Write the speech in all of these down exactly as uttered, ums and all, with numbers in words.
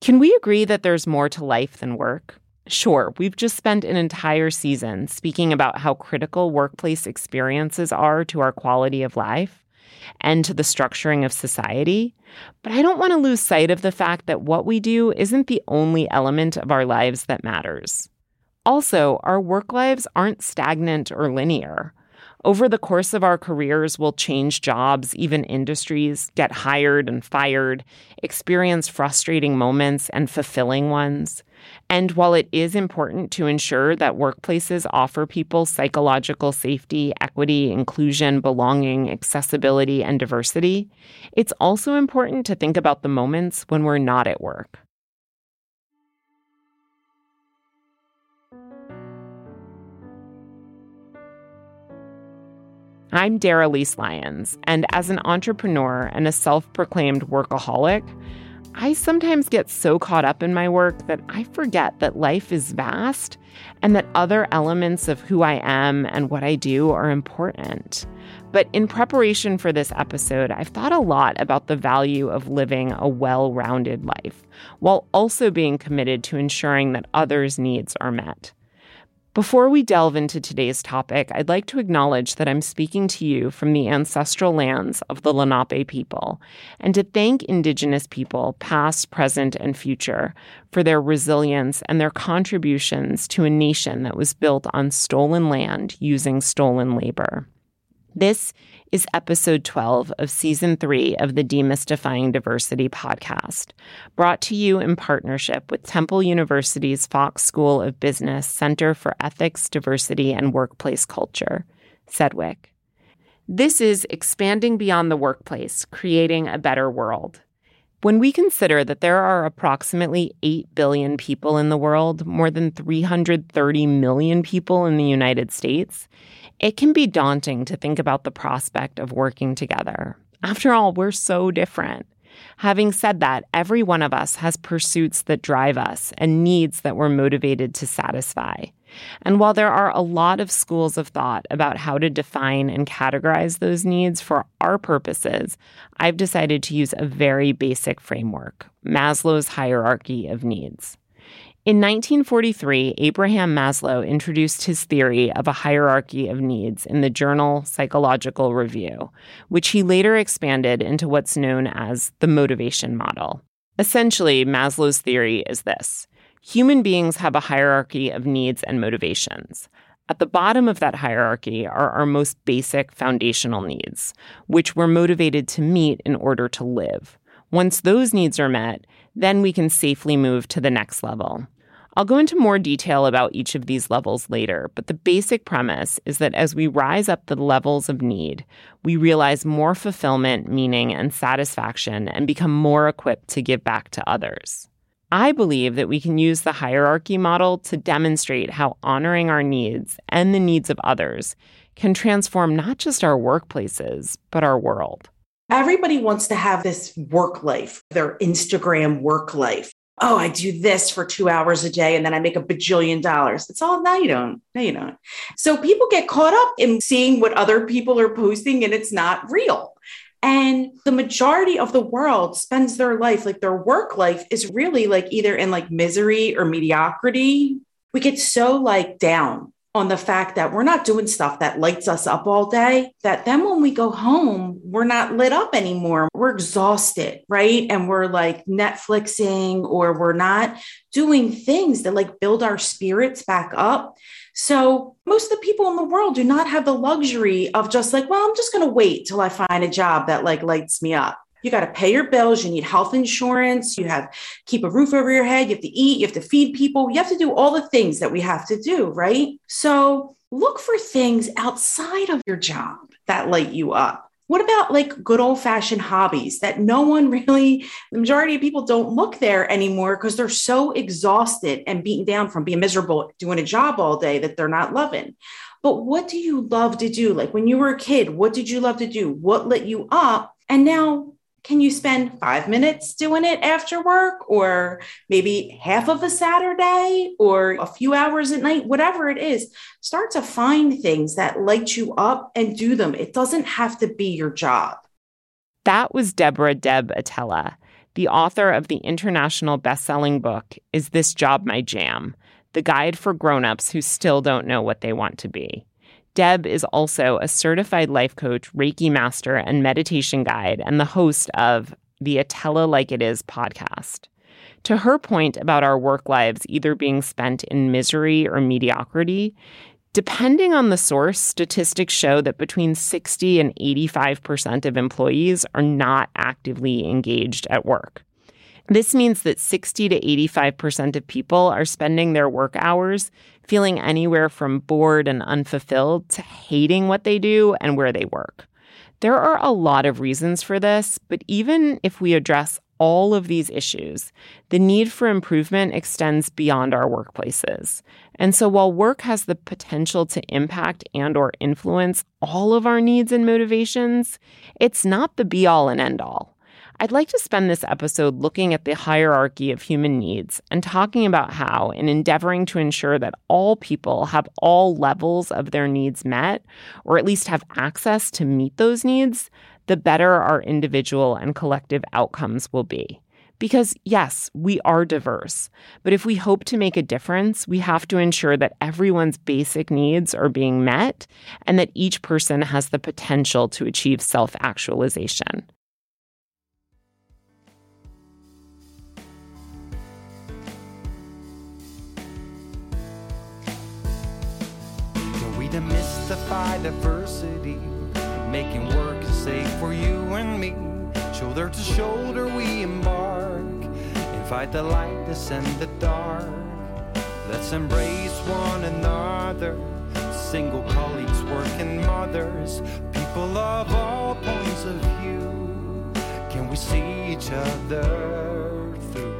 Can we agree that there's more to life than work? Sure, we've just spent an entire season speaking about how critical workplace experiences are to our quality of life and to the structuring of society. But I don't want to lose sight of the fact that what we do isn't the only element of our lives that matters. Also, our work lives aren't stagnant or linear. Over the course of our careers, we'll change jobs, even industries, get hired and fired, experience frustrating moments and fulfilling ones. And while it is important to ensure that workplaces offer people psychological safety, equity, inclusion, belonging, accessibility, and diversity, it's also important to think about the moments when we're not at work. I'm Dara Lise Lyons, and as an entrepreneur and a self-proclaimed workaholic, I sometimes get so caught up in my work that I forget that life is vast and that other elements of who I am and what I do are important. But in preparation for this episode, I've thought a lot about the value of living a well-rounded life, while also being committed to ensuring that others' needs are met. Before we delve into today's topic, I'd like to acknowledge that I'm speaking to you from the ancestral lands of the Lenape people, and to thank Indigenous people, past, present, and future, for their resilience and their contributions to a nation that was built on stolen land using stolen labor. This is episode twelve of season three of the Demystifying Diversity podcast, brought to you in partnership with Temple University's Fox School of Business Center for Ethics, Diversity, and Workplace Culture, Sedwick. This is Expanding Beyond the Workplace, Creating a Better World. When we consider that there are approximately eight billion people in the world, more than three hundred thirty million people in the United States, it can be daunting to think about the prospect of working together. After all, we're so different. Having said that, every one of us has pursuits that drive us and needs that we're motivated to satisfy. And while there are a lot of schools of thought about how to define and categorize those needs for our purposes, I've decided to use a very basic framework, Maslow's Hierarchy of Needs. In nineteen forty-three, Abraham Maslow introduced his theory of a hierarchy of needs in the journal Psychological Review, which he later expanded into what's known as the motivation model. Essentially, Maslow's theory is this. Human beings have a hierarchy of needs and motivations. At the bottom of that hierarchy are our most basic foundational needs, which we're motivated to meet in order to live. Once those needs are met, then we can safely move to the next level. I'll go into more detail about each of these levels later, but the basic premise is that as we rise up the levels of need, we realize more fulfillment, meaning, and satisfaction, and become more equipped to give back to others. I believe that we can use the hierarchy model to demonstrate how honoring our needs and the needs of others can transform not just our workplaces, but our world. Everybody wants to have this work life, their Instagram work life. Oh, I do this for two hours a day and then I make a bajillion dollars. It's all, no, you don't. No, you don't. So people get caught up in seeing what other people are posting and it's not real. And the majority of the world spends their life, like their work life is really like either in like misery or mediocrity. We get so like down on the fact that we're not doing stuff that lights us up all day, that then when we go home, we're not lit up anymore. We're exhausted, right? And we're like Netflixing or we're not doing things that like build our spirits back up. So most of the people in the world do not have the luxury of just like, well, I'm just going to wait till I find a job that like lights me up. You got to pay your bills. You need health insurance. You have keep a roof over your head. You have to eat. You have to feed people. You have to do all the things that we have to do, right? So look for things outside of your job that light you up. What about like good old fashioned hobbies that no one really, the majority of people don't look there anymore because they're so exhausted and beaten down from being miserable, doing a job all day that they're not loving. But what do you love to do? Like when you were a kid, what did you love to do? What lit you up? And now, can you spend five minutes doing it after work or maybe half of a Saturday or a few hours at night, whatever it is, start to find things that light you up and do them. It doesn't have to be your job. That was Deborah Deb Atella, the author of the international best-selling book, Is This Job My Jam? The Guide for Grown-Ups Who Still Don't Know What They Want to Be. Deb is also a certified life coach, Reiki master, and meditation guide, and the host of the Atella Like It Is podcast. To her point about our work lives either being spent in misery or mediocrity, depending on the source, statistics show that between sixty and eighty-five percent of employees are not actively engaged at work. This means that sixty to eighty-five percent of people are spending their work hours feeling anywhere from bored and unfulfilled to hating what they do and where they work. There are a lot of reasons for this, but even if we address all of these issues, the need for improvement extends beyond our workplaces. And so while work has the potential to impact and or influence all of our needs and motivations, it's not the be-all and end-all. I'd like to spend this episode looking at the hierarchy of human needs and talking about how, in endeavoring to ensure that all people have all levels of their needs met, or at least have access to meet those needs, the better our individual and collective outcomes will be. Because, yes, we are diverse, but if we hope to make a difference, we have to ensure that everyone's basic needs are being met and that each person has the potential to achieve self-actualization. Can we demystify diversity? Making work safe for you and me. Shoulder to shoulder we embark. Invite the lightness and the dark. Let's embrace one another. Single colleagues, working mothers, people of all points of view. Can we see each other through?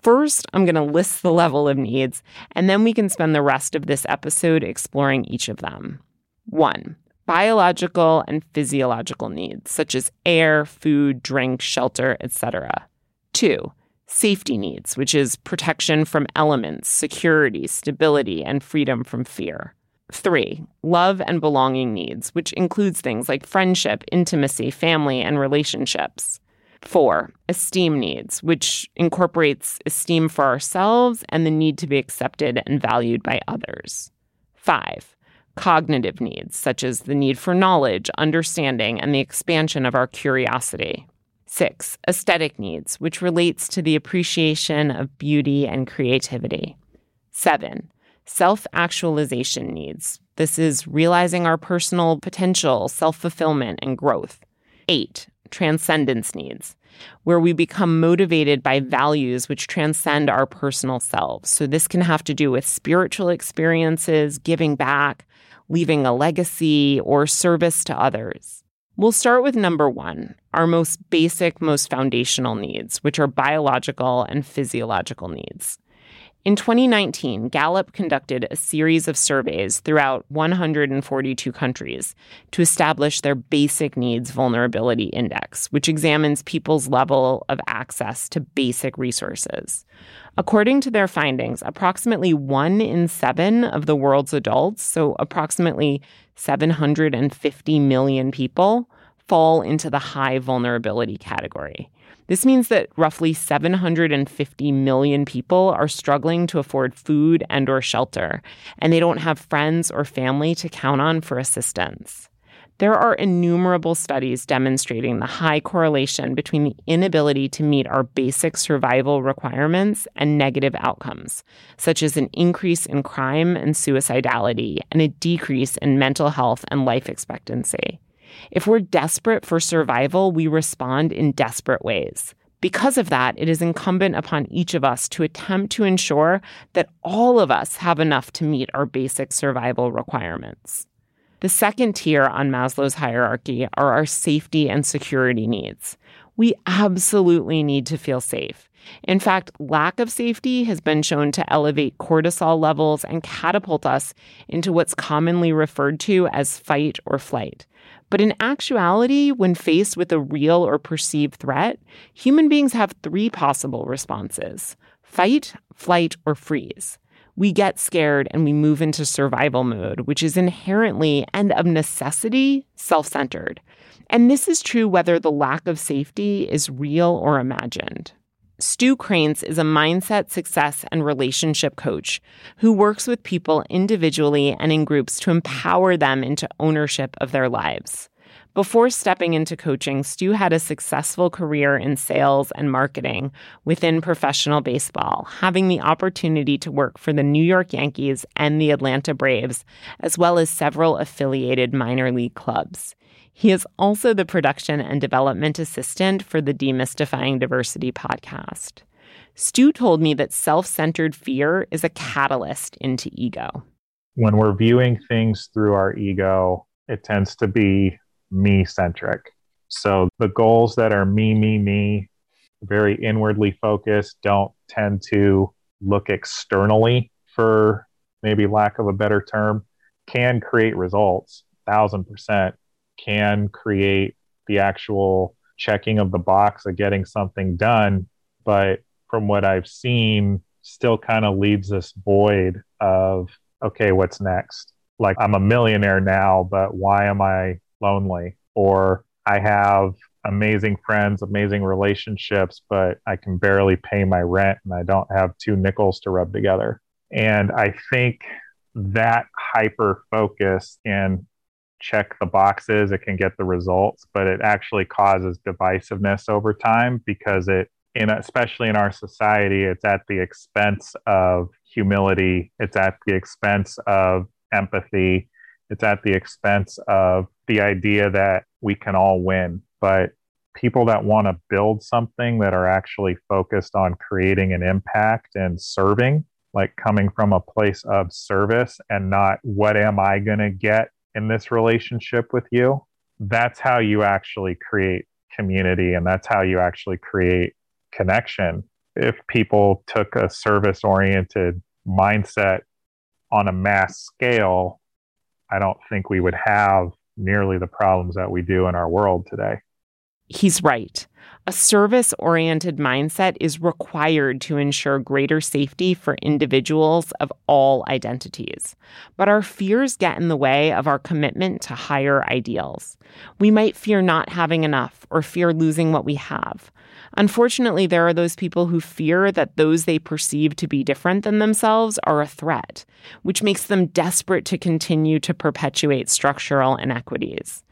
First, I'm going to list the level of needs, and then we can spend the rest of this episode exploring each of them. One, biological and physiological needs, such as air, food, drink, shelter, et cetera. Two, safety needs, which is protection from elements, security, stability, and freedom from fear. Three, love and belonging needs, which includes things like friendship, intimacy, family, and relationships. Four, esteem needs, which incorporates esteem for ourselves and the need to be accepted and valued by others. Five, cognitive needs, such as the need for knowledge, understanding, and the expansion of our curiosity. Six, aesthetic needs, which relates to the appreciation of beauty and creativity. Seven, self-actualization needs. This is realizing our personal potential, self-fulfillment, and growth. Eight, transcendence needs, where we become motivated by values which transcend our personal selves. So this can have to do with spiritual experiences, giving back, leaving a legacy, or service to others. We'll start with number one, our most basic, most foundational needs, which are biological and physiological needs. In twenty nineteen, Gallup conducted a series of surveys throughout one hundred forty-two countries to establish their Basic Needs Vulnerability Index, which examines people's level of access to basic resources. According to their findings, approximately one in seven of the world's adults, so approximately seven hundred fifty million people, fall into the high vulnerability category. This means that roughly seven hundred fifty million people are struggling to afford food and or shelter, and they don't have friends or family to count on for assistance. There are innumerable studies demonstrating the high correlation between the inability to meet our basic survival requirements and negative outcomes, such as an increase in crime and suicidality and a decrease in mental health and life expectancy. If we're desperate for survival, we respond in desperate ways. Because of that, it is incumbent upon each of us to attempt to ensure that all of us have enough to meet our basic survival requirements. The second tier on Maslow's hierarchy are our safety and security needs. We absolutely need to feel safe. In fact, lack of safety has been shown to elevate cortisol levels and catapult us into what's commonly referred to as fight or flight. But in actuality, when faced with a real or perceived threat, human beings have three possible responses: fight, flight, or freeze. We get scared and we move into survival mode, which is inherently and of necessity self-centered. And this is true whether the lack of safety is real or imagined. Stu Cranes is a mindset, success, and relationship coach who works with people individually and in groups to empower them into ownership of their lives. Before stepping into coaching, Stu had a successful career in sales and marketing within professional baseball, having the opportunity to work for the New York Yankees and the Atlanta Braves, as well as several affiliated minor league clubs. He is also the production and development assistant for the Demystifying Diversity podcast. Stu told me that self-centered fear is a catalyst into ego. When we're viewing things through our ego, it tends to be me-centric. So the goals that are me, me, me, very inwardly focused, don't tend to look externally for maybe lack of a better term, can create results, a thousand percent. Can create the actual checking of the box of getting something done. But from what I've seen, still kind of leaves this void of, okay, what's next? Like, I'm a millionaire now, but why am I lonely? Or I have amazing friends, amazing relationships, but I can barely pay my rent and I don't have two nickels to rub together. And I think that hyper focus and check the boxes, it can get the results, but it actually causes divisiveness over time because it, in, especially in our society, it's at the expense of humility. It's at the expense of empathy. It's at the expense of the idea that we can all win. But people that want to build something, that are actually focused on creating an impact and serving, like coming from a place of service and not what am I going to get in this relationship with you, that's how you actually create community and that's how you actually create connection. If people took a service-oriented mindset on a mass scale, I don't think we would have nearly the problems that we do in our world today. He's right. A service-oriented mindset is required to ensure greater safety for individuals of all identities. But our fears get in the way of our commitment to higher ideals. We might fear not having enough or fear losing what we have. Unfortunately, there are those people who fear that those they perceive to be different than themselves are a threat, which makes them desperate to continue to perpetuate structural inequities.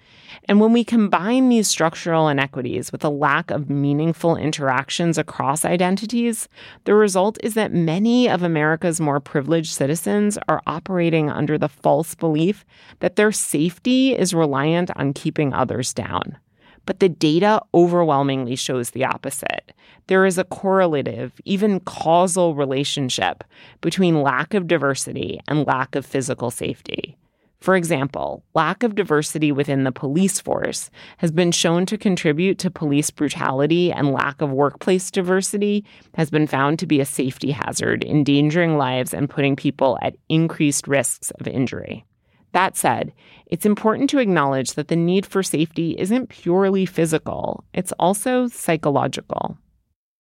And when we combine these structural inequities with a lack of meaningful interactions across identities, the result is that many of America's more privileged citizens are operating under the false belief that their safety is reliant on keeping others down. But the data overwhelmingly shows the opposite. There is a correlative, even causal relationship between lack of diversity and lack of physical safety. For example, lack of diversity within the police force has been shown to contribute to police brutality, and lack of workplace diversity has been found to be a safety hazard, endangering lives and putting people at increased risks of injury. That said, it's important to acknowledge that the need for safety isn't purely physical. It's also psychological.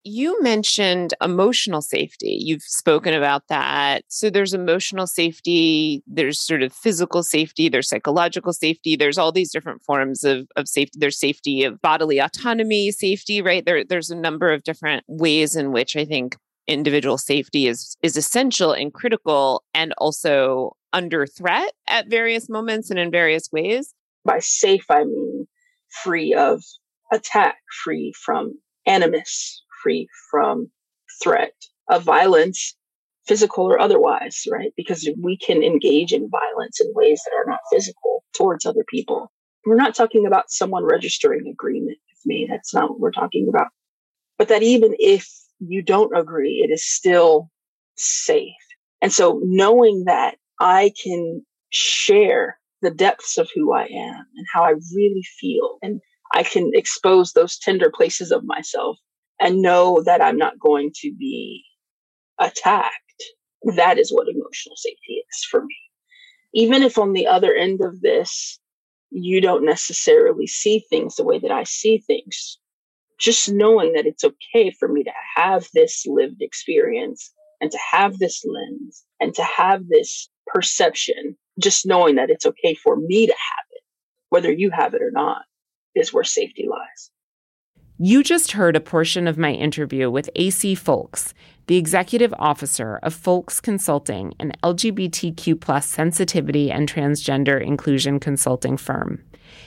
You mentioned emotional safety. You've spoken about that. So there's emotional safety, there's sort of physical safety, there's psychological safety, there's all these different forms of, of safety. There's safety of bodily autonomy, safety, right? There, there's a number of different ways in which I think individual safety is is essential and critical, and also under threat at various moments and in various ways. By safe, I mean free of attack, free from animus, free from threat of violence, physical or otherwise, right? Because we can engage in violence in ways that are not physical towards other people. We're not talking about someone registering agreement with me. That's not what we're talking about. But that even if you don't agree, it is still safe. And so knowing that I can share the depths of who I am and how I really feel, and I can expose those tender places of myself and know that I'm not going to be attacked. That is what emotional safety is for me. Even if on the other end of this, you don't necessarily see things the way that I see things, just knowing that it's okay for me to have this lived experience and to have this lens and to have this perception, just knowing that it's okay for me to have it, whether you have it or not, is where safety lies. You just heard a portion of my interview with A C Folks, the executive officer of Folks Consulting, an L G B T Q plus sensitivity and transgender inclusion consulting firm.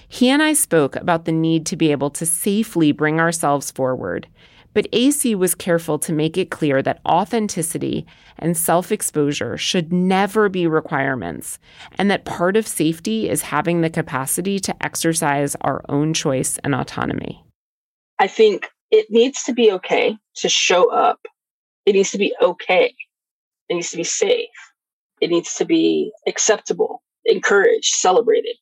He and I spoke about the need to be able to safely bring ourselves forward, but A C was careful to make it clear that authenticity and self-exposure should never be requirements, and that part of safety is having the capacity to exercise our own choice and autonomy. I think it needs to be okay to show up. It needs to be okay. It needs to be safe. It needs to be acceptable, encouraged, celebrated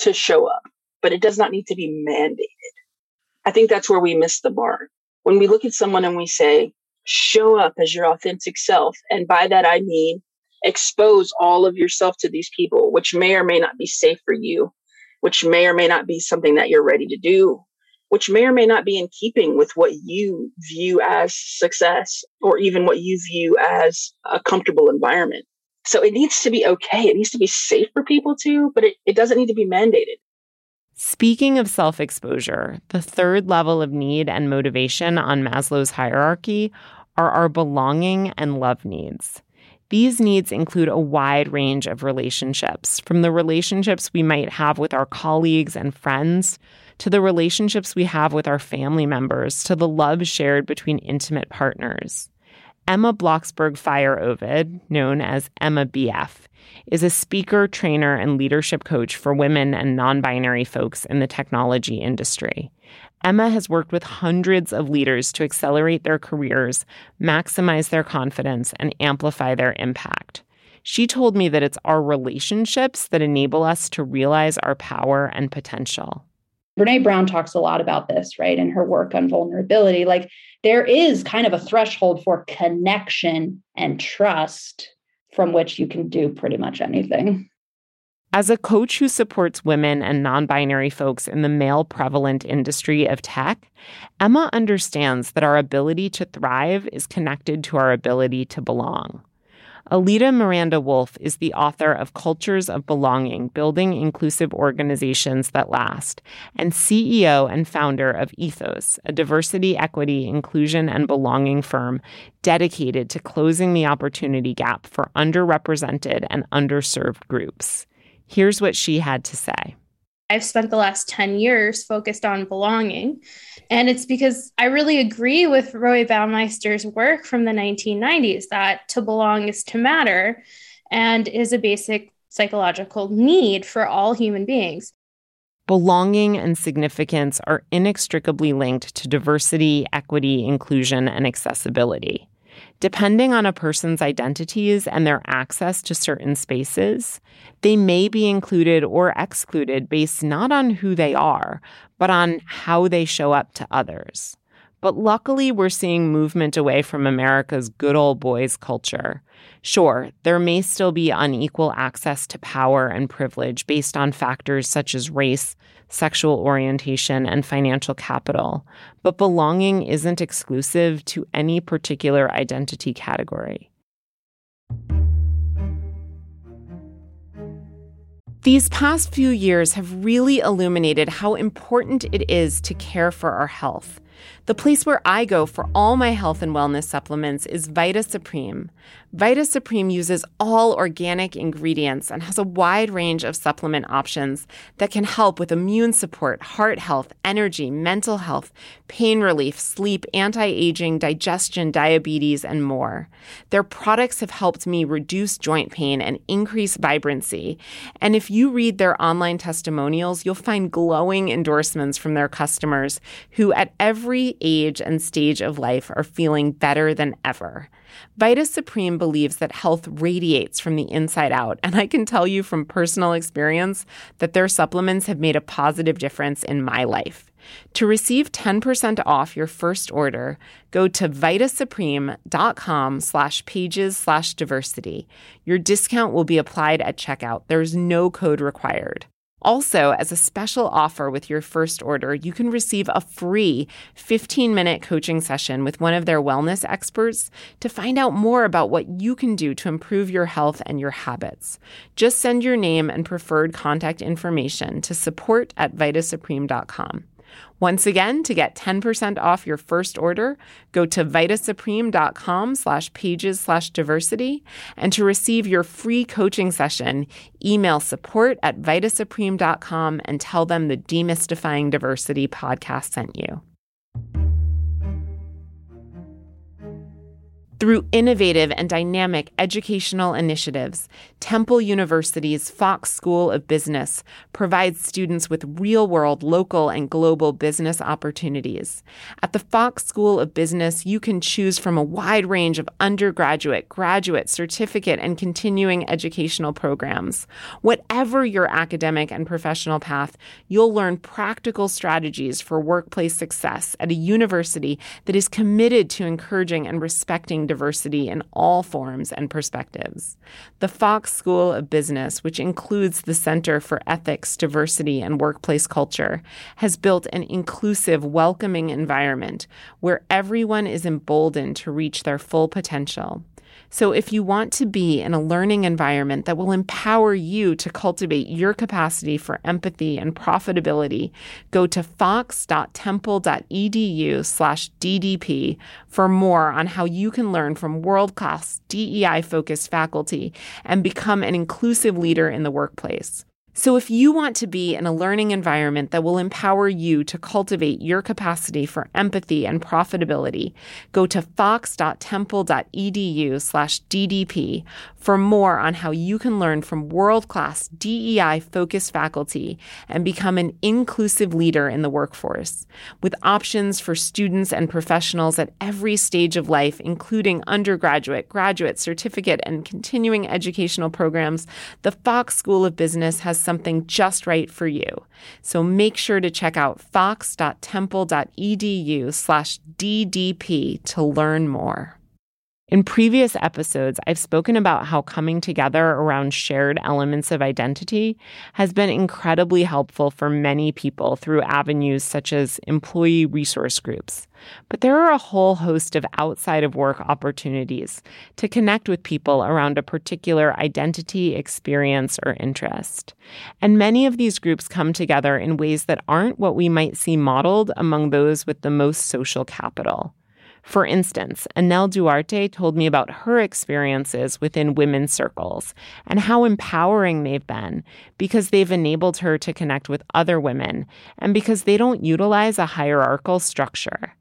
to show up, but it does not need to be mandated. I think that's where we miss the mark. When we look at someone and we say, show up as your authentic self, and by that I mean expose all of yourself to these people, which may or may not be safe for you, which may or may not be something that you're ready to do, which may or may not be in keeping with what you view as success or even what you view as a comfortable environment. So it needs to be okay. It needs to be safe for people too, but it, it doesn't need to be mandated. Speaking of self-exposure, the third level of need and motivation on Maslow's hierarchy are our belonging and love needs. These needs include a wide range of relationships, from the relationships we might have with our colleagues and friends to the relationships we have with our family members, to the love shared between intimate partners. Emma Blocksberg Fire Ovid, known as Emma B F, is a speaker, trainer, and leadership coach for women and non-binary folks in the technology industry. Emma has worked with hundreds of leaders to accelerate their careers, maximize their confidence, and amplify their impact. She told me that it's our relationships that enable us to realize our power and potential. Brene Brown talks a lot about this, right, in her work on vulnerability. Like, there is kind of a threshold for connection and trust from which you can do pretty much anything. As a coach who supports women and non-binary folks in the male-prevalent industry of tech, Emma understands that our ability to thrive is connected to our ability to belong. Alita Miranda-Wolf is the author of Cultures of Belonging, Building Inclusive Organizations That Last, and C E O and founder of Ethos, a diversity, equity, inclusion, and belonging firm dedicated to closing the opportunity gap for underrepresented and underserved groups. Here's what she had to say. I've spent the last ten years focused on belonging, and it's because I really agree with Roy Baumeister's work from the nineteen nineties that to belong is to matter and is a basic psychological need for all human beings. Belonging and significance are inextricably linked to diversity, equity, inclusion, and accessibility. Depending on a person's identities and their access to certain spaces, they may be included or excluded based not on who they are, but on how they show up to others. But luckily, we're seeing movement away from America's good old boys culture. Sure, there may still be unequal access to power and privilege based on factors such as race, sexual orientation, and financial capital, but belonging isn't exclusive to any particular identity category. These past few years have really illuminated how important it is to care for our health. The place where I go for all my health and wellness supplements is Vita Supreme. Vita Supreme uses all organic ingredients and has a wide range of supplement options that can help with immune support, heart health, energy, mental health, pain relief, sleep, anti-aging, digestion, diabetes, and more. Their products have helped me reduce joint pain and increase vibrancy. And if you read their online testimonials, you'll find glowing endorsements from their customers who at every Every age and stage of life are feeling better than ever. Vita Supreme believes that health radiates from the inside out, and I can tell you from personal experience that their supplements have made a positive difference in my life. To receive ten percent off your first order, go to vitasupreme.com slash pages slash diversity. Your discount will be applied at checkout. There's no code required. Also, as a special offer with your first order, you can receive a free fifteen-minute coaching session with one of their wellness experts to find out more about what you can do to improve your health and your habits. Just send your name and preferred contact information to support at vita supreme dot com. Once again, to get ten percent off your first order, go to vitasupreme.com slash pages slash diversity. And to receive your free coaching session, email support at vitasupreme dot com and tell them the Demystifying Diversity podcast sent you. Through innovative and dynamic educational initiatives, Temple University's Fox School of Business provides students with real-world, local, and global business opportunities. At the Fox School of Business, you can choose from a wide range of undergraduate, graduate, certificate, and continuing educational programs. Whatever your academic and professional path, you'll learn practical strategies for workplace success at a university that is committed to encouraging and respecting diversity in all forms and perspectives. The Fox School of Business, which includes the Center for Ethics, Diversity, and Workplace Culture, has built an inclusive, welcoming environment where everyone is emboldened to reach their full potential. So if you want to be in a learning environment that will empower you to cultivate your capacity for empathy and profitability, go to fox.temple.edu slash DDP for more on how you can learn from world-class D E I-focused faculty and become an inclusive leader in the workplace. So if you want to be in a learning environment that will empower you to cultivate your capacity for empathy and profitability, go to fox.temple.edu slash DDP for more on how you can learn from world-class D E I-focused faculty and become an inclusive leader in the workforce. With options for students and professionals at every stage of life, including undergraduate, graduate, certificate, and continuing educational programs, the Fox School of Business has something just right for you. So make sure to check out fox.temple.edu slash DDP to learn more. In previous episodes, I've spoken about how coming together around shared elements of identity has been incredibly helpful for many people through avenues such as employee resource groups. But there are a whole host of outside-of-work opportunities to connect with people around a particular identity, experience, or interest. And many of these groups come together in ways that aren't what we might see modeled among those with the most social capital. For instance, Annelle Duarte told me about her experiences within women's circles and how empowering they've been because they've enabled her to connect with other women and because they don't utilize a hierarchical structure.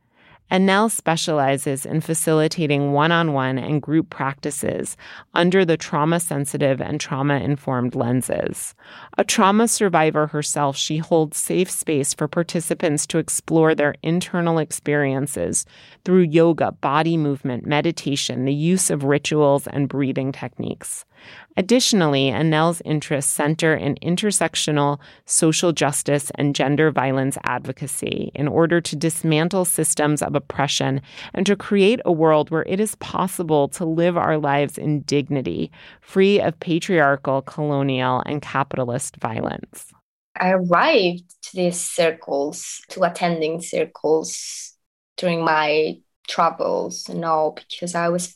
Annelle specializes in facilitating one-on-one and group practices under the trauma-sensitive and trauma-informed lenses. A trauma survivor herself, she holds safe space for participants to explore their internal experiences through yoga, body movement, meditation, the use of rituals, and breathing techniques. Additionally, Annelle's interests center in intersectional social justice and gender violence advocacy in order to dismantle systems of oppression and to create a world where it is possible to live our lives in dignity, free of patriarchal, colonial, and capitalist violence. I arrived to these circles, to attending circles during my travels, you know, because I was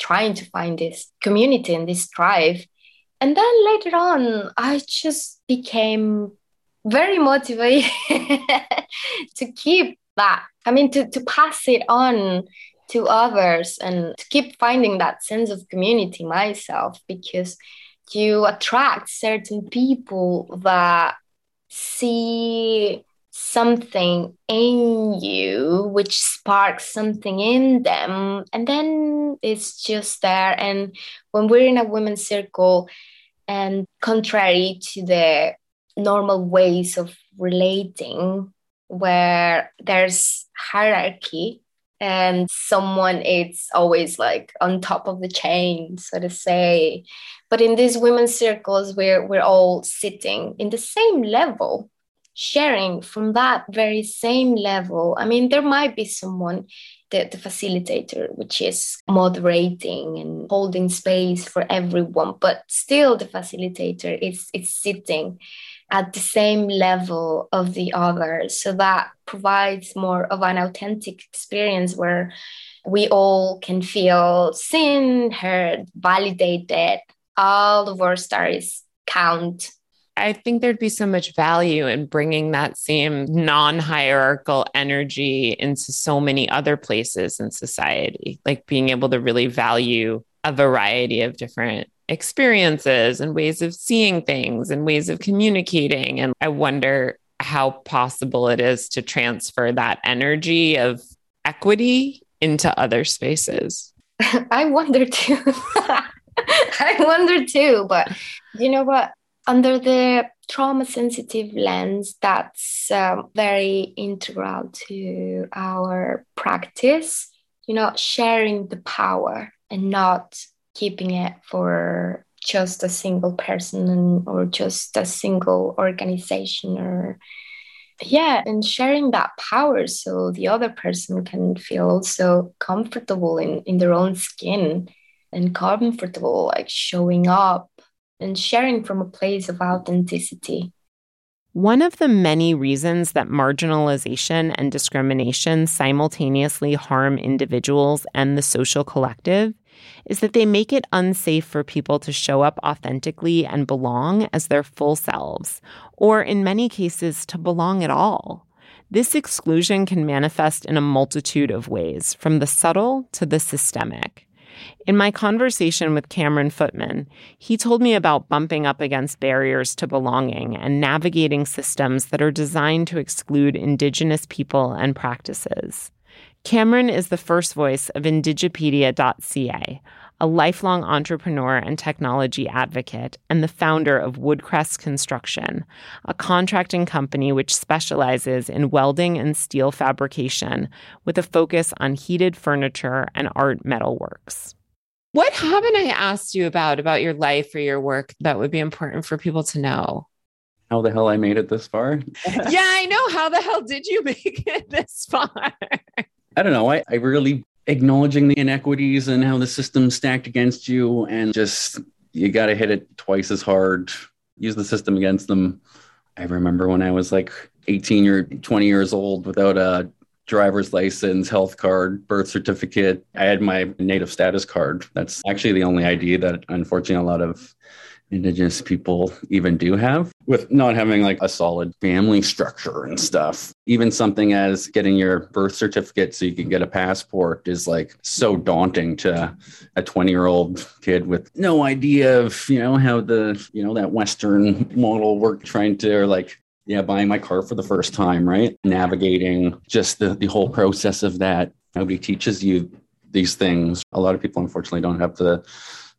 trying to find this community and this tribe. And then later on, I just became very motivated to keep that. I mean, to, to pass it on to others and to keep finding that sense of community myself, because you attract certain people that see something in you which sparks something in them, and then it's just there. And when we're in a women's circle, and contrary to the normal ways of relating where there's hierarchy and someone is always like on top of the chain, so to say, but in these women's circles we're we're all sitting in the same level, sharing from that very same level. I mean, there might be someone, the, the facilitator, which is moderating and holding space for everyone, but still the facilitator is, is sitting at the same level of the other. So that provides more of an authentic experience where we all can feel seen, heard, validated. All of our stories count. I think there'd be so much value in bringing that same non-hierarchical energy into so many other places in society, like being able to really value a variety of different experiences and ways of seeing things and ways of communicating. And I wonder how possible it is to transfer that energy of equity into other spaces. I wonder too. I wonder too, but you know what? Under the trauma-sensitive lens, that's um, very integral to our practice, you know, sharing the power and not keeping it for just a single person or just a single organization or, yeah, and sharing that power so the other person can feel also comfortable in, in their own skin and comfortable, like showing up and sharing from a place of authenticity. One of the many reasons that marginalization and discrimination simultaneously harm individuals and the social collective is that they make it unsafe for people to show up authentically and belong as their full selves, or in many cases, to belong at all. This exclusion can manifest in a multitude of ways, from the subtle to the systemic. In my conversation with Cameron Footman, he told me about bumping up against barriers to belonging and navigating systems that are designed to exclude Indigenous people and practices. Cameron is the first voice of indigipedia dot c a, a lifelong entrepreneur and technology advocate and the founder of Woodcrest Construction, a contracting company which specializes in welding and steel fabrication with a focus on heated furniture and art metalworks. What haven't I asked you about, about your life or your work that would be important for people to know? How the hell I made it this far? Yeah, I know. How the hell did you make it this far? I don't know. I, I really... acknowledging the inequities and how the system's stacked against you, and just, you got to hit it twice as hard, use the system against them. I remember when I was like eighteen or twenty years old without a driver's license, health card, birth certificate. I had my native status card. That's actually the only I D that unfortunately a lot of Indigenous people even do have, with not having like a solid family structure and stuff. Even something as getting your birth certificate so you can get a passport is like so daunting to a twenty year old kid with no idea of, you know, how the, you know, that Western model worked, trying to, or like, yeah, buying my car for the first time, right? Navigating just the, the whole process of that. Nobody teaches you these things. A lot of people, unfortunately, don't have the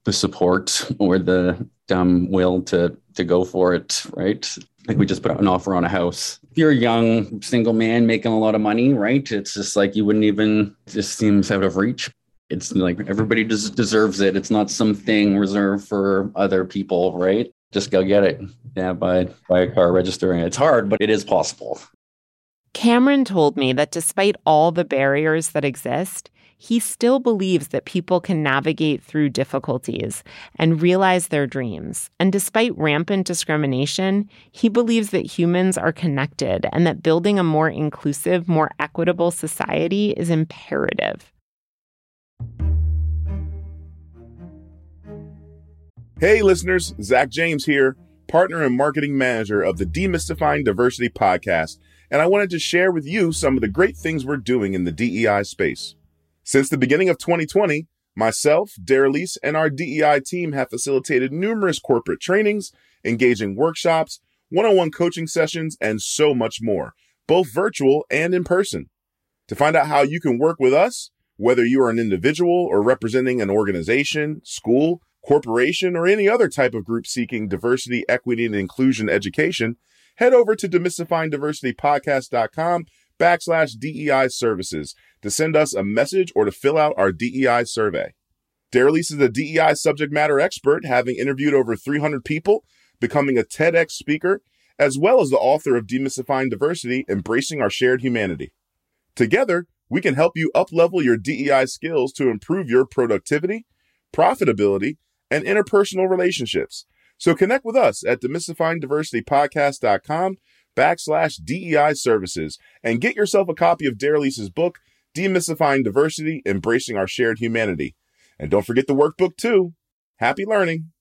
the support or the dumb will to to go for it, right? Like, we just put out an offer on a house. If you're a young single man making a lot of money, right? It's just like, you wouldn't even, it just seems out of reach. It's like, everybody just deserves it. It's not something reserved for other people, right? Just go get it. Yeah, buy, buy a car, registering. It's hard, but it is possible. Cameron told me that despite all the barriers that exist, he still believes that people can navigate through difficulties and realize their dreams. And despite rampant discrimination, he believes that humans are connected and that building a more inclusive, more equitable society is imperative. Hey, listeners, Zach James here, partner and marketing manager of the Demystifying Diversity podcast. And I wanted to share with you some of the great things we're doing in the D E I space. Since the beginning of twenty twenty, myself, Dara Lise, and our D E I team have facilitated numerous corporate trainings, engaging workshops, one-on-one coaching sessions, and so much more, both virtual and in person. To find out how you can work with us, whether you are an individual or representing an organization, school, corporation, or any other type of group seeking diversity, equity, and inclusion education, head over to demystifying diversity podcast dot com backslash D E I services to send us a message or to fill out our D E I survey. Dara Lise is a D E I subject matter expert, having interviewed over three hundred people, becoming a TEDx speaker, as well as the author of Demystifying Diversity, Embracing Our Shared Humanity. Together, we can help you uplevel your D E I skills to improve your productivity, profitability, and interpersonal relationships So connect with us at demystifying diversity podcast dot com backslash D E I services and get yourself a copy of Dara Lise's book, Demystifying Diversity, Embracing Our Shared Humanity. And don't forget the workbook, too. Happy learning.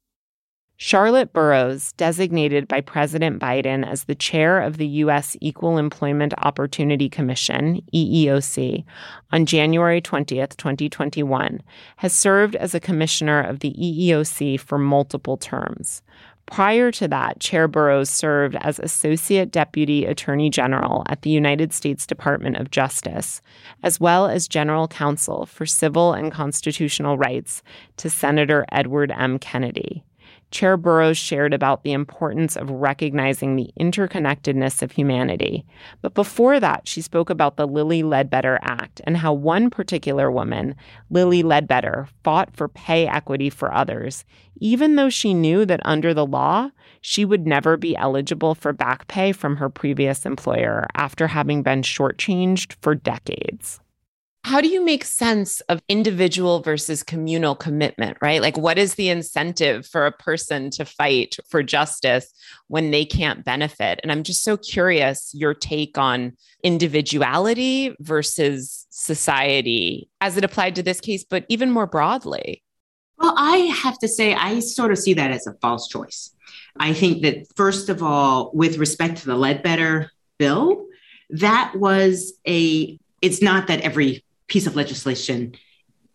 Charlotte Burrows, designated by President Biden as the chair of the U S. Equal Employment Opportunity Commission, E E O C, on January twentieth, twenty twenty-one, has served as a commissioner of the E E O C for multiple terms. Prior to that, Chair Burrows served as Associate Deputy Attorney General at the United States Department of Justice, as well as General Counsel for Civil and Constitutional Rights to Senator Edward M. Kennedy. Chair Burrows shared about the importance of recognizing the interconnectedness of humanity. But before that, she spoke about the Lilly Ledbetter Act and how one particular woman, Lilly Ledbetter, fought for pay equity for others, even though she knew that under the law, she would never be eligible for back pay from her previous employer after having been shortchanged for decades. How do you make sense of individual versus communal commitment, right? Like, what is the incentive for a person to fight for justice when they can't benefit? And I'm just so curious your take on individuality versus society as it applied to this case, but even more broadly. Well, I have to say, I sort of see that as a false choice. I think that, first of all, with respect to the Ledbetter bill, that was a, it's not that every piece of legislation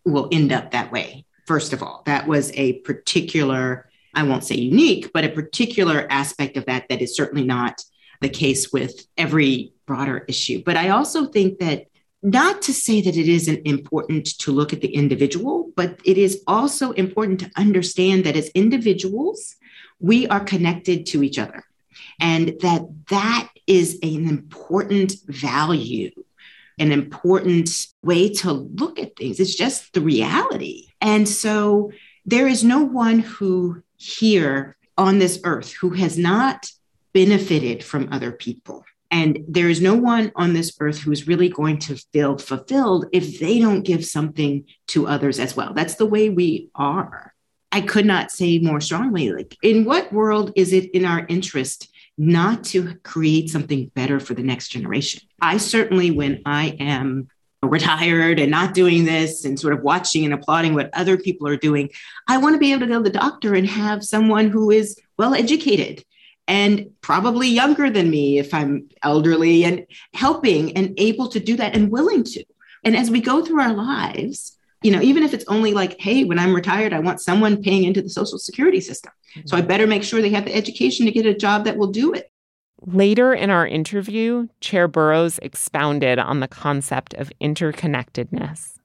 will end up that way. First of all, that was a particular, I won't say unique, but a particular aspect of that that is certainly not the case with every broader issue. But I also think that, not to say that it isn't important to look at the individual, but it is also important to understand that as individuals, we are connected to each other, and that that is an important value, an important way to look at things. It's just the reality. And so there is no one who here on this earth who has not benefited from other people. And there is no one on this earth who's really going to feel fulfilled if they don't give something to others as well. That's the way we are. I could not say more strongly, like, in what world is it in our interest not to create something better for the next generation? I certainly, when I am retired and not doing this and sort of watching and applauding what other people are doing, I want to be able to go to the doctor and have someone who is well-educated and probably younger than me if I'm elderly, and helping and able to do that and willing to. And as we go through our lives, you know, even if it's only like, hey, when I'm retired, I want someone paying into the Social Security system. So I better make sure they have the education to get a job that will do it. Later in our interview, Chair Burrows expounded on the concept of interconnectedness.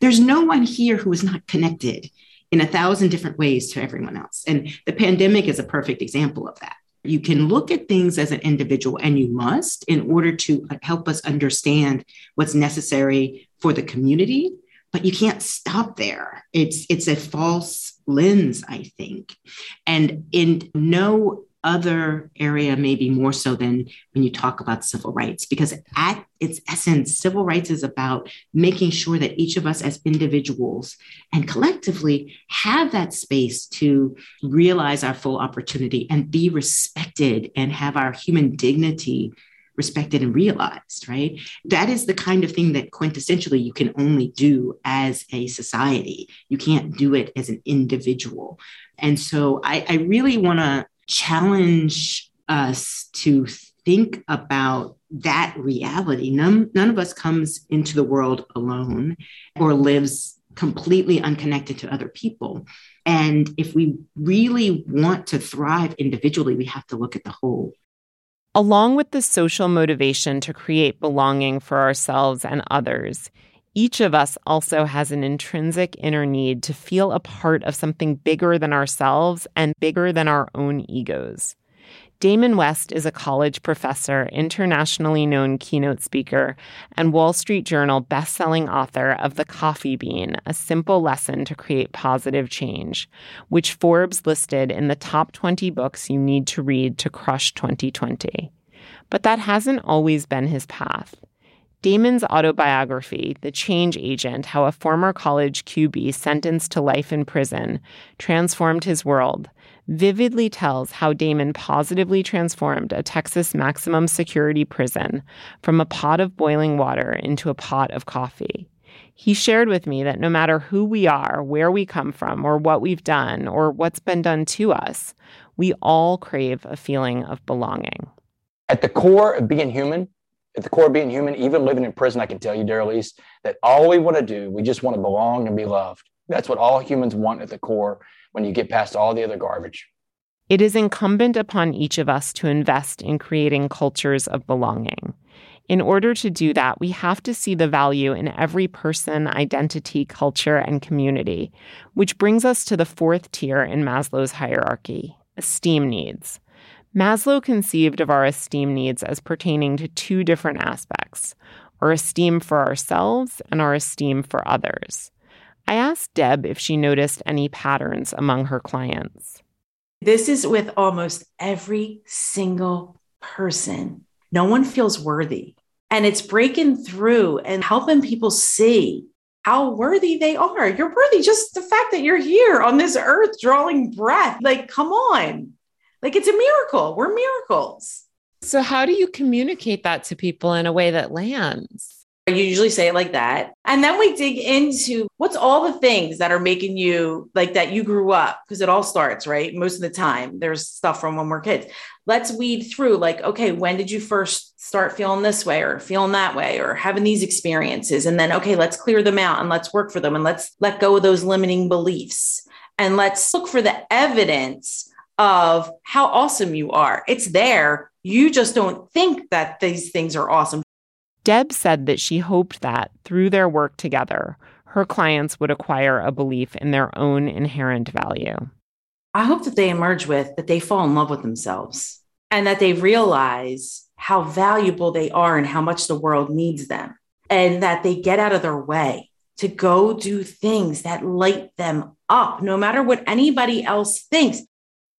There's no one here who is not connected in a thousand different ways to everyone else. And the pandemic is a perfect example of that. You can look at things as an individual, and you must, in order to help us understand what's necessary for the community. But you can't stop there. It's it's a false lens, I think. And in no other area, maybe more so than when you talk about civil rights, because at its essence, civil rights is about making sure that each of us as individuals and collectively have that space to realize our full opportunity and be respected and have our human dignity respected and realized, right? That is the kind of thing that quintessentially you can only do as a society. You can't do it as an individual. And so I, I really want to challenge us to think about that reality. None, none of us comes into the world alone or lives completely unconnected to other people. And if we really want to thrive individually, we have to look at the whole. Along with the social motivation to create belonging for ourselves and others, each of us also has an intrinsic inner need to feel a part of something bigger than ourselves and bigger than our own egos. Damon West is a college professor, internationally known keynote speaker, and Wall Street Journal bestselling author of The Coffee Bean, A Simple Lesson to Create Positive Change, which Forbes listed in the top twenty books you need to read to crush twenty twenty. But that hasn't always been his path. Damon's autobiography, The Change Agent: How a Former College Q B Sentenced to Life in Prison Transformed His World, vividly tells how Damon positively transformed a Texas maximum security prison from a pot of boiling water into a pot of coffee. He shared with me that no matter who we are, where we come from, or what we've done, or what's been done to us, we all crave a feeling of belonging. At the core of being human, at the core of being human, even living in prison, I can tell you, Dara Lise, that all we want to do, we just want to belong and be loved. That's what all humans want at the core when you get past all the other garbage. It is incumbent upon each of us to invest in creating cultures of belonging. In order to do that, we have to see the value in every person, identity, culture, and community, which brings us to the fourth tier in Maslow's hierarchy, esteem needs. Maslow conceived of our esteem needs as pertaining to two different aspects, our esteem for ourselves and our esteem for others. I asked Deb if she noticed any patterns among her clients. This is with almost every single person. No one feels worthy. And it's breaking through and helping people see how worthy they are. You're worthy. Just the fact that you're here on this earth, drawing breath. Like, come on. Like, it's a miracle. We're miracles. So how do you communicate that to people in a way that lands? I usually say it like that. And then we dig into what's all the things that are making you like that you grew up, because it all starts, right? Most of the time there's stuff from when we're kids. Let's weed through like, okay, when did you first start feeling this way or feeling that way or having these experiences? And then, okay, let's clear them out and let's work for them and let's let go of those limiting beliefs. And let's look for the evidence of how awesome you are. It's there. You just don't think that these things are awesome. Deb said that she hoped that, through their work together, her clients would acquire a belief in their own inherent value. I hope that they emerge with that they fall in love with themselves and that they realize how valuable they are and how much the world needs them, and that they get out of their way to go do things that light them up, no matter what anybody else thinks.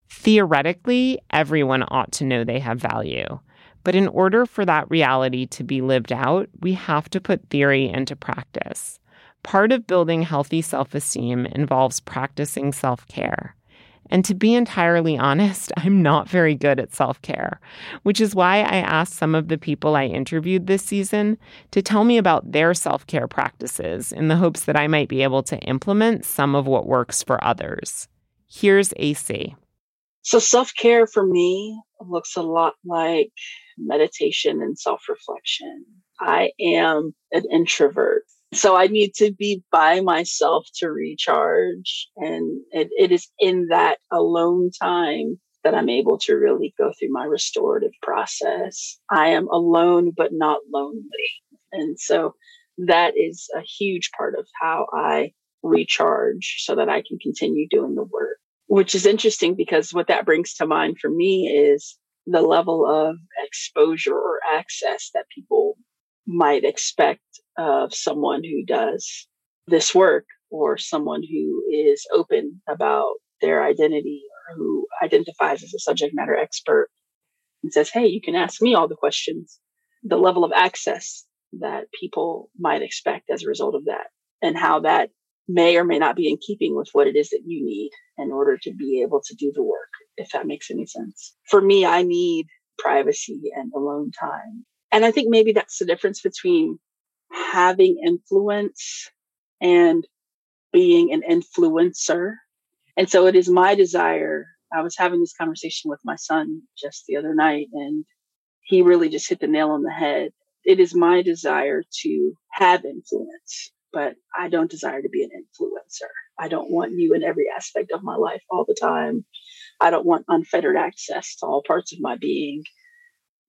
Theoretically, everyone ought to know they have value. But in order for that reality to be lived out, we have to put theory into practice. Part of building healthy self-esteem involves practicing self-care. And to be entirely honest, I'm not very good at self-care, which is why I asked some of the people I interviewed this season to tell me about their self-care practices in the hopes that I might be able to implement some of what works for others. Here's A C. So self-care for me looks a lot like meditation and self-reflection. I am an introvert, so I need to be by myself to recharge. And it, it is in that alone time that I'm able to really go through my restorative process. I am alone, but not lonely. And so that is a huge part of how I recharge so that I can continue doing the work. Which is interesting because what that brings to mind for me is the level of exposure or access that people might expect of someone who does this work or someone who is open about their identity or who identifies as a subject matter expert and says, hey, you can ask me all the questions. The level of access that people might expect as a result of that, and how that may or may not be in keeping with what it is that you need in order to be able to do the work, if that makes any sense. For me, I need privacy and alone time. And I think maybe that's the difference between having influence and being an influencer. And so it is my desire. I was having this conversation with my son just the other night, and he really just hit the nail on the head. It is my desire to have influence. But I don't desire to be an influencer. I don't want you in every aspect of my life all the time. I don't want unfettered access to all parts of my being.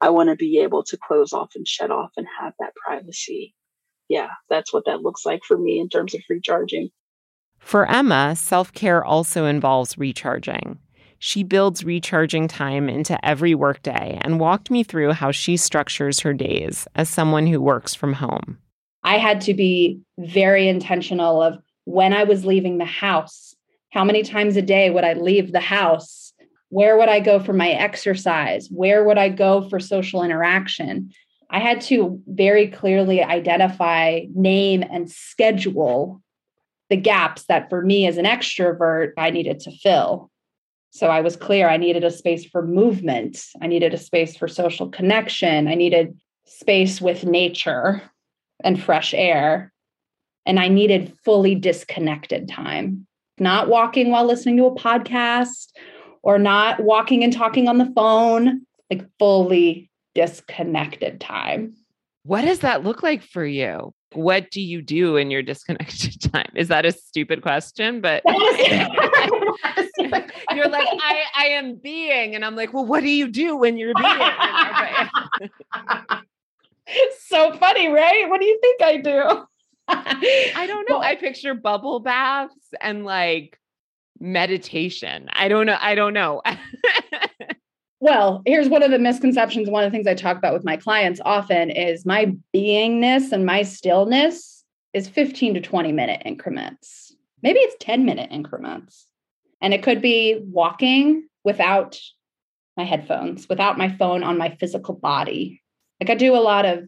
I want to be able to close off and shut off and have that privacy. Yeah, that's what that looks like for me in terms of recharging. For Emma, self-care also involves recharging. She builds recharging time into every workday and walked me through how she structures her days as someone who works from home. I had to be very intentional of when I was leaving the house, how many times a day would I leave the house? Where would I go for my exercise? Where would I go for social interaction? I had to very clearly identify, name, and schedule the gaps that for me as an extrovert, I needed to fill. So I was clear I needed a space for movement. I needed a space for social connection. I needed space with nature and fresh air. And I needed fully disconnected time, not walking while listening to a podcast or not walking and talking on the phone, like fully disconnected time. What does that look like for you? What do you do in your disconnected time? Is that a stupid question? But you're like, I, I am being. And I'm like, well, what do you do when you're being? So funny, right? What do you think I do? I don't know. Well, I picture bubble baths and like meditation. I don't know. I don't know. Well, here's one of the misconceptions. One of the things I talk about with my clients often is my beingness and my stillness is fifteen to twenty minute increments. Maybe it's ten minute increments. And it could be walking without my headphones, without my phone on my physical body. Like I do a lot of,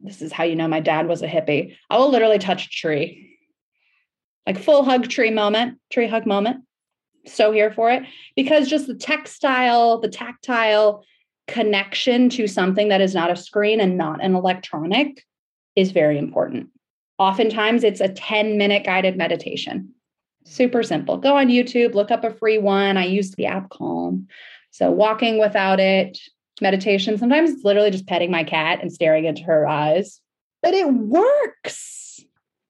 this is how you know my dad was a hippie. I will literally touch a tree, like full hug tree moment, tree hug moment. So here for it, because just the textile, the tactile connection to something that is not a screen and not an electronic is very important. Oftentimes it's a ten minute guided meditation. Super simple. Go on YouTube, look up a free one. I use the app Calm. So walking without it, meditation. Sometimes it's literally just petting my cat and staring into her eyes, but it works.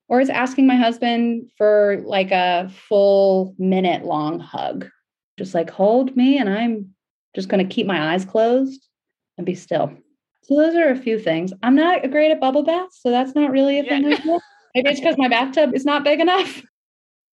Or it's asking my husband for like a full minute long hug. Just like hold me and I'm just going to keep my eyes closed and be still. So those are a few things. I'm not great at bubble baths, so that's not really a yeah. thing I do. Maybe it's because my bathtub is not big enough.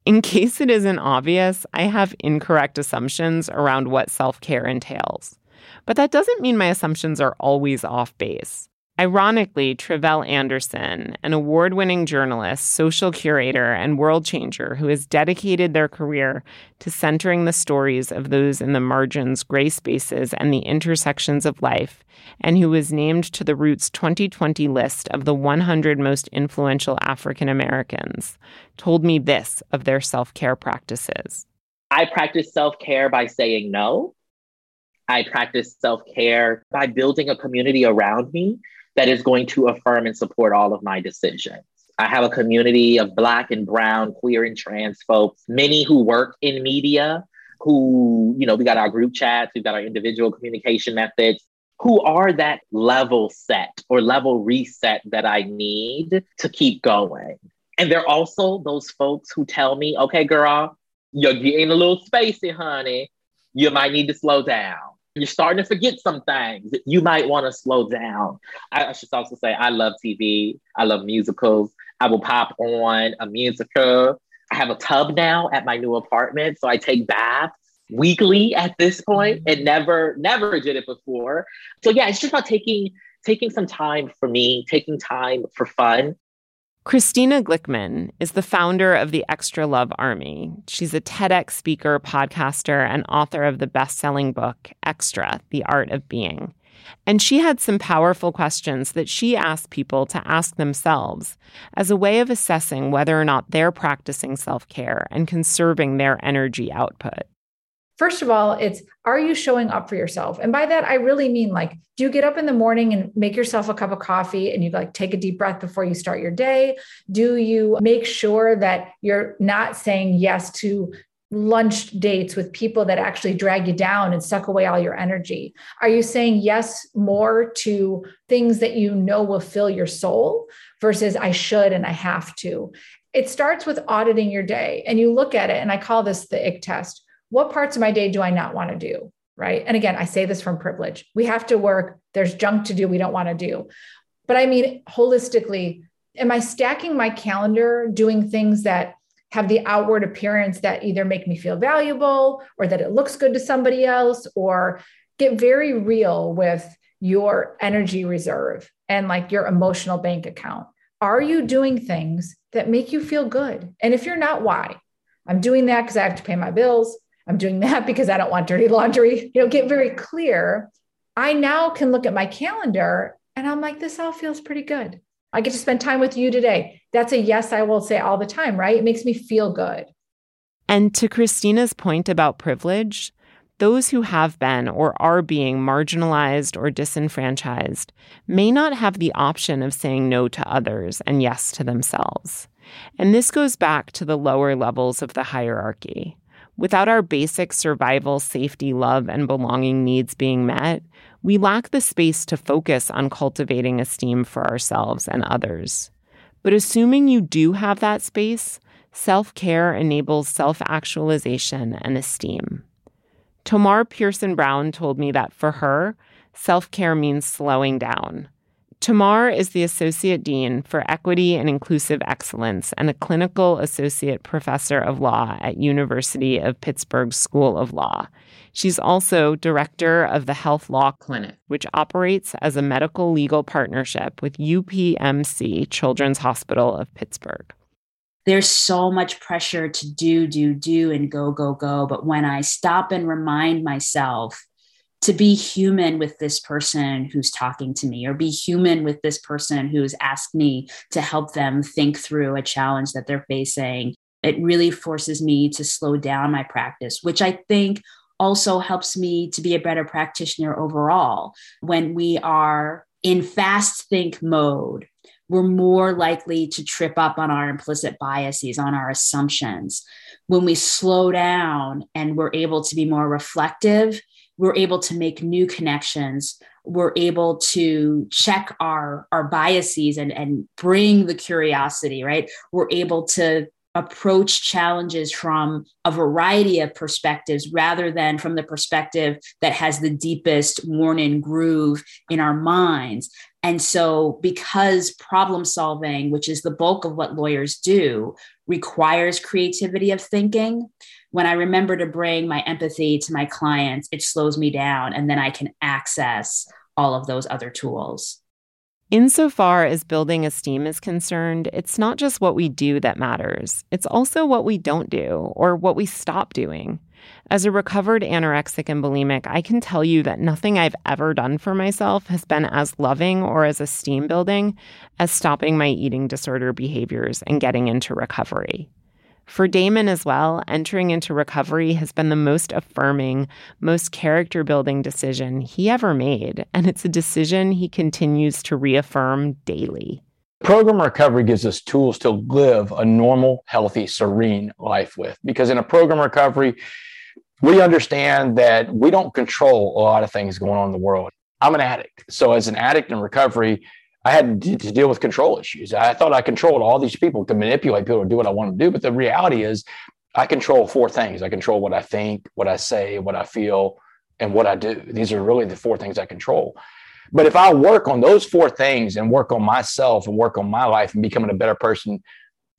In case it isn't obvious, I have incorrect assumptions around what self-care entails. But that doesn't mean my assumptions are always off base. Ironically, Travell Anderson, an award-winning journalist, social curator, and world changer who has dedicated their career to centering the stories of those in the margins, gray spaces, and the intersections of life, and who was named to the Roots twenty twenty list of the one hundred most influential African Americans, told me this of their self-care practices. I practice self-care by saying no. I practice self-care by building a community around me that is going to affirm and support all of my decisions. I have a community of Black and Brown, queer and trans folks, many who work in media, who, you know, we got our group chats, we've got our individual communication methods, who are that level set or level reset that I need to keep going. And they're also those folks who tell me, okay, girl, you're getting a little spacey, honey. You might need to slow down. You're starting to forget some things. You might want to slow down. I should also say I love T V. I love musicals. I will pop on a musical. I have a tub now at my new apartment. So I take baths weekly at this point and never, never did it before. So yeah, it's just about taking, taking some time for me, taking time for fun. Christina Glickman is the founder of the Extra Love Army. She's a TEDx speaker, podcaster, and author of the best-selling book, Extra, The Art of Being. And she had some powerful questions that she asked people to ask themselves as a way of assessing whether or not they're practicing self-care and conserving their energy output. First of all, it's, are you showing up for yourself? And by that, I really mean like, do you get up in the morning and make yourself a cup of coffee and you like take a deep breath before you start your day? Do you make sure that you're not saying yes to lunch dates with people that actually drag you down and suck away all your energy? Are you saying yes more to things that you know will fill your soul versus I should and I have to? It starts with auditing your day and you look at it, and I call this the ick test. What parts of my day do I not want to do, right? And again, I say this from privilege. We have to work. There's junk to do we don't want to do. But I mean, holistically, am I stacking my calendar doing things that have the outward appearance that either make me feel valuable or that it looks good to somebody else, or get very real with your energy reserve and like your emotional bank account? Are you doing things that make you feel good? And if you're not, why? I'm doing that because I have to pay my bills. I'm doing that because I don't want dirty laundry. You know, get very clear. I now can look at my calendar and I'm like, this all feels pretty good. I get to spend time with you today. That's a yes I will say all the time, right? It makes me feel good. And to Christina's point about privilege, those who have been or are being marginalized or disenfranchised may not have the option of saying no to others and yes to themselves. And this goes back to the lower levels of the hierarchy. Without our basic survival, safety, love, and belonging needs being met, we lack the space to focus on cultivating esteem for ourselves and others. But assuming you do have that space, self-care enables self-actualization and esteem. Tamar Pearson Brown told me that for her, self-care means slowing down. Tamar is the Associate Dean for Equity and Inclusive Excellence and a Clinical Associate Professor of Law at University of Pittsburgh School of Law. She's also Director of the Health Law Clinic, which operates as a medical legal partnership with U P M C Children's Hospital of Pittsburgh. There's so much pressure to do, do, do, and go, go, go. But when I stop and remind myself to be human with this person who's talking to me, or be human with this person who's asked me to help them think through a challenge that they're facing, it really forces me to slow down my practice, which I think also helps me to be a better practitioner overall. When we are in fast think mode, we're more likely to trip up on our implicit biases, on our assumptions. When we slow down and we're able to be more reflective, we're able to make new connections. We're able to check our, our biases and, and bring the curiosity, right? We're able to approach challenges from a variety of perspectives rather than from the perspective that has the deepest worn-in groove in our minds. And so because problem solving, which is the bulk of what lawyers do, requires creativity of thinking, when I remember to bring my empathy to my clients, it slows me down, and then I can access all of those other tools. Insofar as building esteem is concerned, it's not just what we do that matters. It's also what we don't do or what we stop doing. As a recovered anorexic and bulimic, I can tell you that nothing I've ever done for myself has been as loving or as esteem building as stopping my eating disorder behaviors and getting into recovery. For Damon as well, entering into recovery has been the most affirming, most character-building decision he ever made, and it's a decision he continues to reaffirm daily. Program recovery gives us tools to live a normal, healthy, serene life with, because in a program recovery, we understand that we don't control a lot of things going on in the world. I'm an addict, so as an addict in recovery, I had to deal with control issues. I thought I controlled all these people, could manipulate people, or do what I wanted to do. But the reality is I control four things. I control what I think, what I say, what I feel, and what I do. These are really the four things I control. But if I work on those four things and work on myself and work on my life and becoming a better person,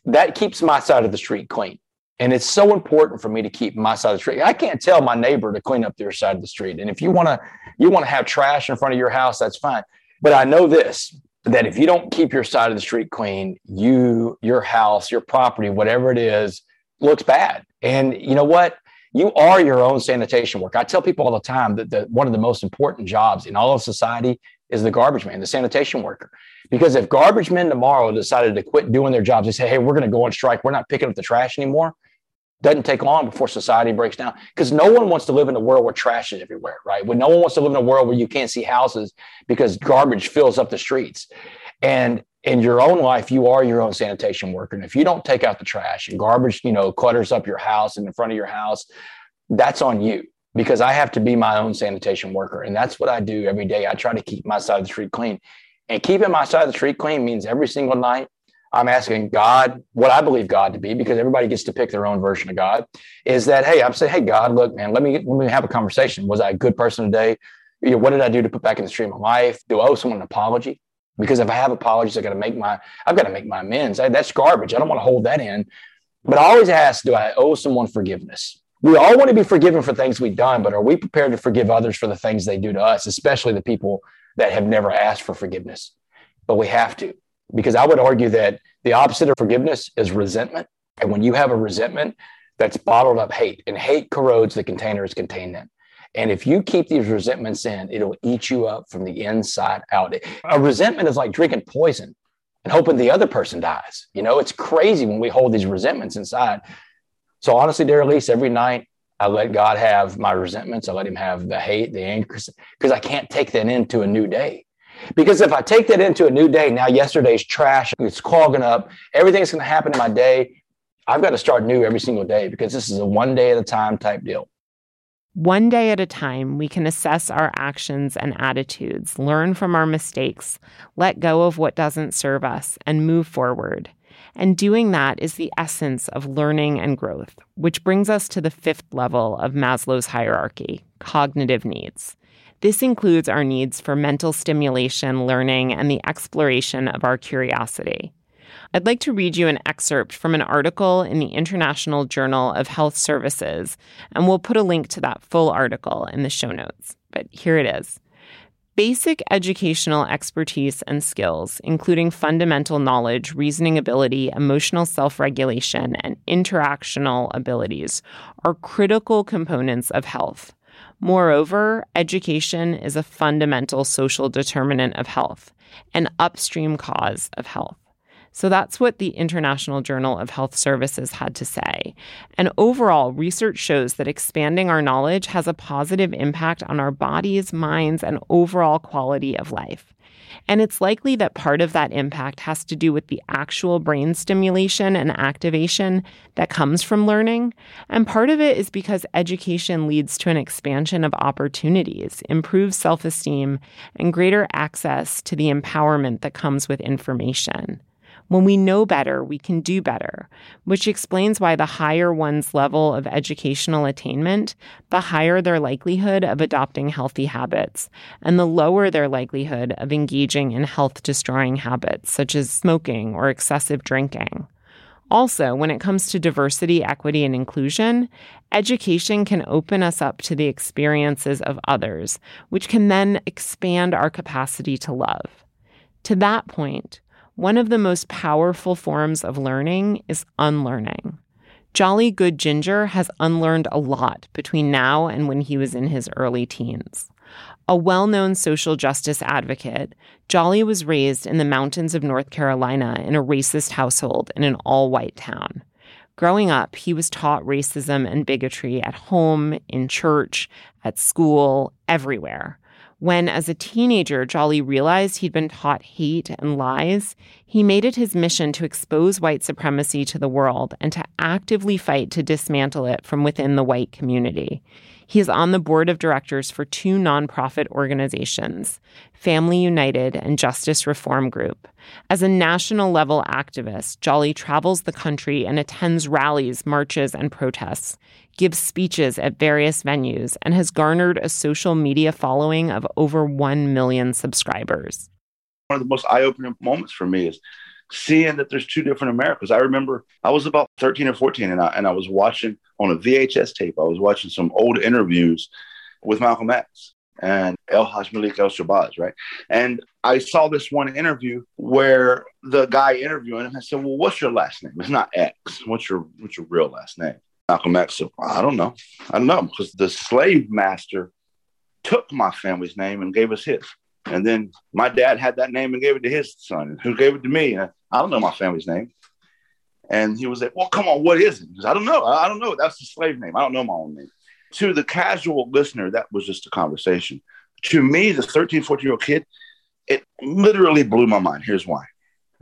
that keeps my side of the street clean. And it's so important for me to keep my side of the street. I can't tell my neighbor to clean up their side of the street. And if you want to, you want to have trash in front of your house, that's fine. But I know this, that if you don't keep your side of the street clean, you, your house, your property, whatever it is, looks bad. And you know what? You are your own sanitation worker. I tell people all the time that the, one of the most important jobs in all of society is the garbage man, the sanitation worker. Because if garbage men tomorrow decided to quit doing their jobs, they say, hey, we're going to go on strike. We're not picking up the trash anymore. Doesn't take long before society breaks down, because no one wants to live in a world where trash is everywhere, right? When no one wants to live in a world where you can't see houses because garbage fills up the streets. And in your own life, you are your own sanitation worker. And if you don't take out the trash and garbage, you know, clutters up your house and in front of your house, that's on you, because I have to be my own sanitation worker. And that's what I do every day. I try to keep my side of the street clean, and keeping my side of the street clean means every single night I'm asking God what I believe God to be, because everybody gets to pick their own version of God, is that, hey, I'm saying, hey, God, look, man, let me let me have a conversation. Was I a good person today? You know, what did I do to put back in the stream of my life? Do I owe someone an apology? Because if I have apologies, I got to make my, I've got to make my amends. I, that's garbage. I don't want to hold that in. But I always ask, do I owe someone forgiveness? We all want to be forgiven for things we've done, but are we prepared to forgive others for the things they do to us, especially the people that have never asked for forgiveness? But we have to. Because I would argue that the opposite of forgiveness is resentment. And when you have a resentment, that's bottled up hate, and hate corrodes the containers contained in. And if you keep these resentments in, it'll eat you up from the inside out. A resentment is like drinking poison and hoping the other person dies. You know, it's crazy when we hold these resentments inside. So honestly, Dara Lise, every night I let God have my resentments. I let him have the hate, the anger, because I can't take that into a new day. Because if I take that into a new day, now yesterday's trash, it's clogging up. Everything's going to happen in my day. I've got to start new every single day because this is a one day at a time type deal. One day at a time, we can assess our actions and attitudes, learn from our mistakes, let go of what doesn't serve us, and move forward. And doing that is the essence of learning and growth, which brings us to the fifth level of Maslow's hierarchy, cognitive needs. This includes our needs for mental stimulation, learning, and the exploration of our curiosity. I'd like to read you an excerpt from an article in the International Journal of Health Services, and we'll put a link to that full article in the show notes. But here it is. Basic educational expertise and skills, including fundamental knowledge, reasoning ability, emotional self-regulation, and interactional abilities, are critical components of health. Moreover, education is a fundamental social determinant of health, an upstream cause of health. So that's what the International Journal of Health Services had to say. And overall, research shows that expanding our knowledge has a positive impact on our bodies, minds, and overall quality of life. And it's likely that part of that impact has to do with the actual brain stimulation and activation that comes from learning. And part of it is because education leads to an expansion of opportunities, improved self-esteem, and greater access to the empowerment that comes with information. When we know better, we can do better, which explains why the higher one's level of educational attainment, the higher their likelihood of adopting healthy habits, and the lower their likelihood of engaging in health-destroying habits, such as smoking or excessive drinking. Also, when it comes to diversity, equity, and inclusion, education can open us up to the experiences of others, which can then expand our capacity to love. To that point, one of the most powerful forms of learning is unlearning. Jolly Good Ginger has unlearned a lot between now and when he was in his early teens. A well-known social justice advocate, Jolly was raised in the mountains of North Carolina in a racist household in an all-white town. Growing up, he was taught racism and bigotry at home, in church, at school, everywhere. When, as a teenager, Jolly realized he'd been taught hate and lies, he made it his mission to expose white supremacy to the world and to actively fight to dismantle it from within the white community. He is on the board of directors for two nonprofit organizations, Family United and Justice Reform Group. As a national-level activist, Jolly travels the country and attends rallies, marches, and protests, gives speeches at various venues, and has garnered a social media following of over one million subscribers. One of the most eye-opening moments for me is seeing that there's two different Americas. I remember I was about thirteen or fourteen, and I, and I was watching on a V H S tape. I was watching some old interviews with Malcolm X and El-Haj Malik El-Shabazz, right? And I saw this one interview where the guy interviewing him, I said, well, what's your last name? It's not X. What's your, what's your real last name? Malcolm X said, I don't know. I don't know, because the slave master took my family's name and gave us his. And then my dad had that name and gave it to his son, who gave it to me. And I don't know my family's name. And he was like, well, come on, what is it? Because I don't know. I don't know. That's the slave name. I don't know my own name. To the casual listener, that was just a conversation. To me, the thirteen, fourteen-year-old kid, it literally blew my mind. Here's why.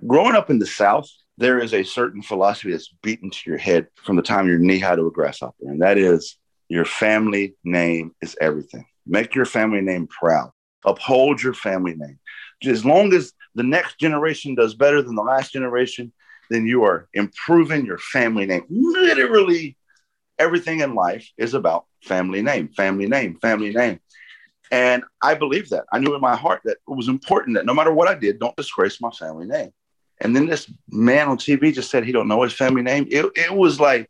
Growing up in the South, there is a certain philosophy that's beaten to your head from the time you're knee-high to a grasshopper. And that is your family name is everything. Make your family name proud. Uphold your family name. As long as the next generation does better than the last generation, then you are improving your family name. Literally everything in life is about family name, family name, family name. And I believe that. I knew in my heart that it was important that no matter what I did, don't disgrace my family name. And then this man on T V just said he don't know his family name. It, it was like,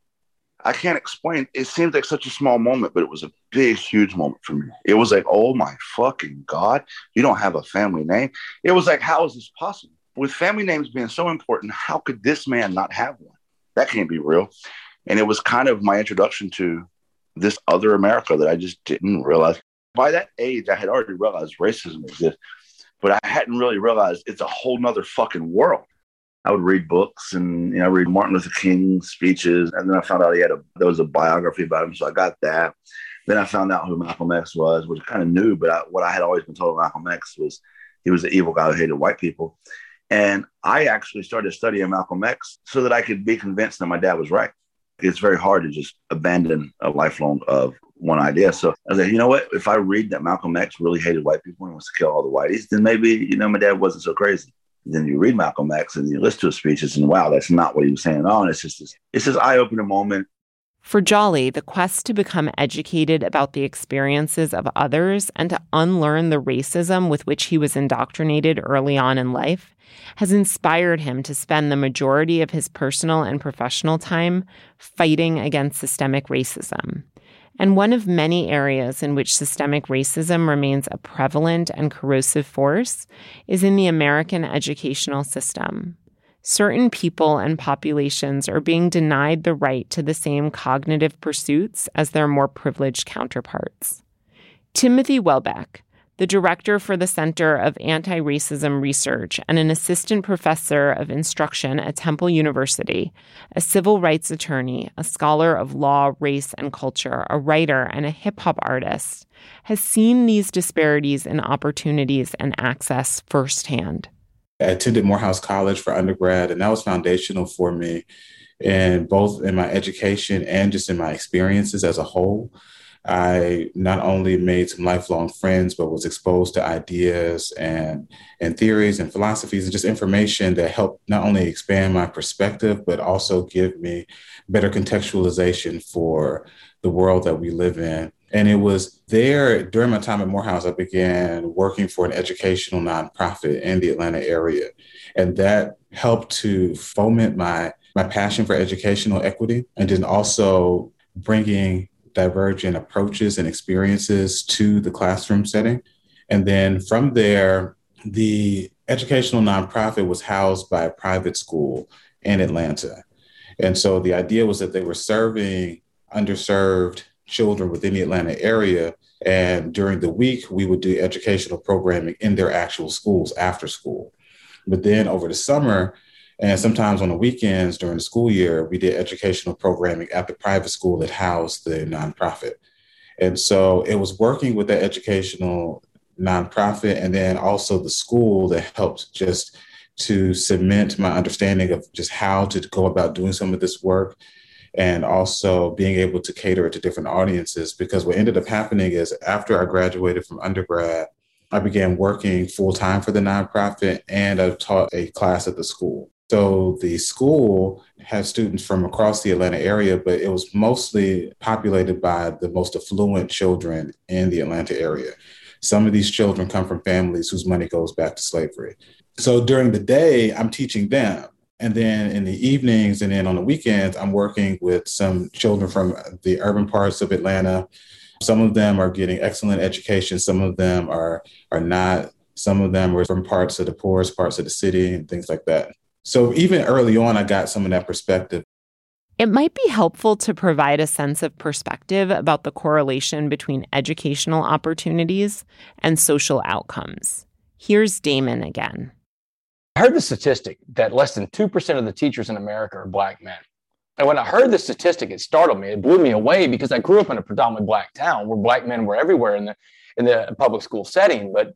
I can't explain. It seemed like such a small moment, but it was a big, huge moment for me. It was like, oh my fucking God, you don't have a family name. It was like, how is this possible? With family names being so important, how could this man not have one? That can't be real. And it was kind of my introduction to this other America that I just didn't realize. By that age, I had already realized racism exists, but I hadn't really realized it's a whole nother fucking world. I would read books and, you know, read Martin Luther King's speeches. And then I found out he had a, there was a biography about him. So I got that. Then I found out who Malcolm X was, which I kind of knew, but I, what I had always been told about Malcolm X was he was the evil guy who hated white people. And I actually started studying Malcolm X so that I could be convinced that my dad was right. It's very hard to just abandon a lifelong of one idea. So I was like, you know what? If I read that Malcolm X really hated white people and wants to kill all the whiteys, then maybe, you know, my dad wasn't so crazy. Then you read Malcolm X and you listen to his speeches and wow, that's not what he was saying at all. And it's just this, it's this eye-opening moment. For Jolly, the quest to become educated about the experiences of others and to unlearn the racism with which he was indoctrinated early on in life has inspired him to spend the majority of his personal and professional time fighting against systemic racism. And one of many areas in which systemic racism remains a prevalent and corrosive force is in the American educational system. Certain people and populations are being denied the right to the same cognitive pursuits as their more privileged counterparts. Timothy Welbeck, the director for the Center of Anti-Racism Research and an assistant professor of instruction at Temple University, a civil rights attorney, a scholar of law, race, and culture, a writer, and a hip-hop artist, has seen these disparities in opportunities and access firsthand. I attended Morehouse College for undergrad, and that was foundational for me, and both in my education and just in my experiences as a whole. I not only made some lifelong friends, but was exposed to ideas and, and theories and philosophies and just information that helped not only expand my perspective, but also give me better contextualization for the world that we live in. And it was there during my time at Morehouse, I began working for an educational nonprofit in the Atlanta area. And that helped to foment my, my passion for educational equity and then also bringing divergent approaches and experiences to the classroom setting. And then from there, the educational nonprofit was housed by a private school in Atlanta. And so the idea was that they were serving underserved children within the Atlanta area. And during the week, we would do educational programming in their actual schools after school. But then over the summer, and sometimes on the weekends during the school year, we did educational programming at the private school that housed the nonprofit. And so it was working with that educational nonprofit and then also the school that helped just to cement my understanding of just how to go about doing some of this work and also being able to cater to different audiences. Because what ended up happening is after I graduated from undergrad, I began working full time for the nonprofit and I taught a class at the school. So the school has students from across the Atlanta area, but it was mostly populated by the most affluent children in the Atlanta area. Some of these children come from families whose money goes back to slavery. So during the day, I'm teaching them. And then in the evenings and then on the weekends, I'm working with some children from the urban parts of Atlanta. Some of them are getting excellent education. Some of them are, are not. Some of them are from parts of the poorest parts of the city and things like that. So even early on, I got some of that perspective. It might be helpful to provide a sense of perspective about the correlation between educational opportunities and social outcomes. Here's Damon again. I heard the statistic that less than two percent of the teachers in America are Black men. And when I heard this statistic, it startled me. It blew me away because I grew up in a predominantly Black town where Black men were everywhere in the in the public school setting. But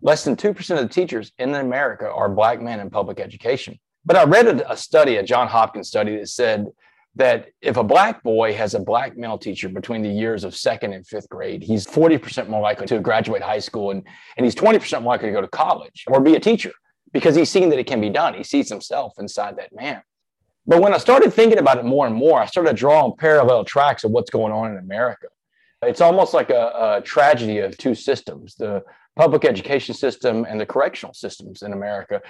less than two percent of the teachers in America are Black men in public education. But I read a, a study, a Johns Hopkins study, that said that if a Black boy has a Black male teacher between the years of second and fifth grade, he's forty percent more likely to graduate high school and, and he's twenty percent more likely to go to college or be a teacher because he's seen that it can be done. He sees himself inside that man. But when I started thinking about it more and more, I started drawing parallel tracks of what's going on in America. It's almost like a, a tragedy of two systems, the public education system and the correctional systems in America,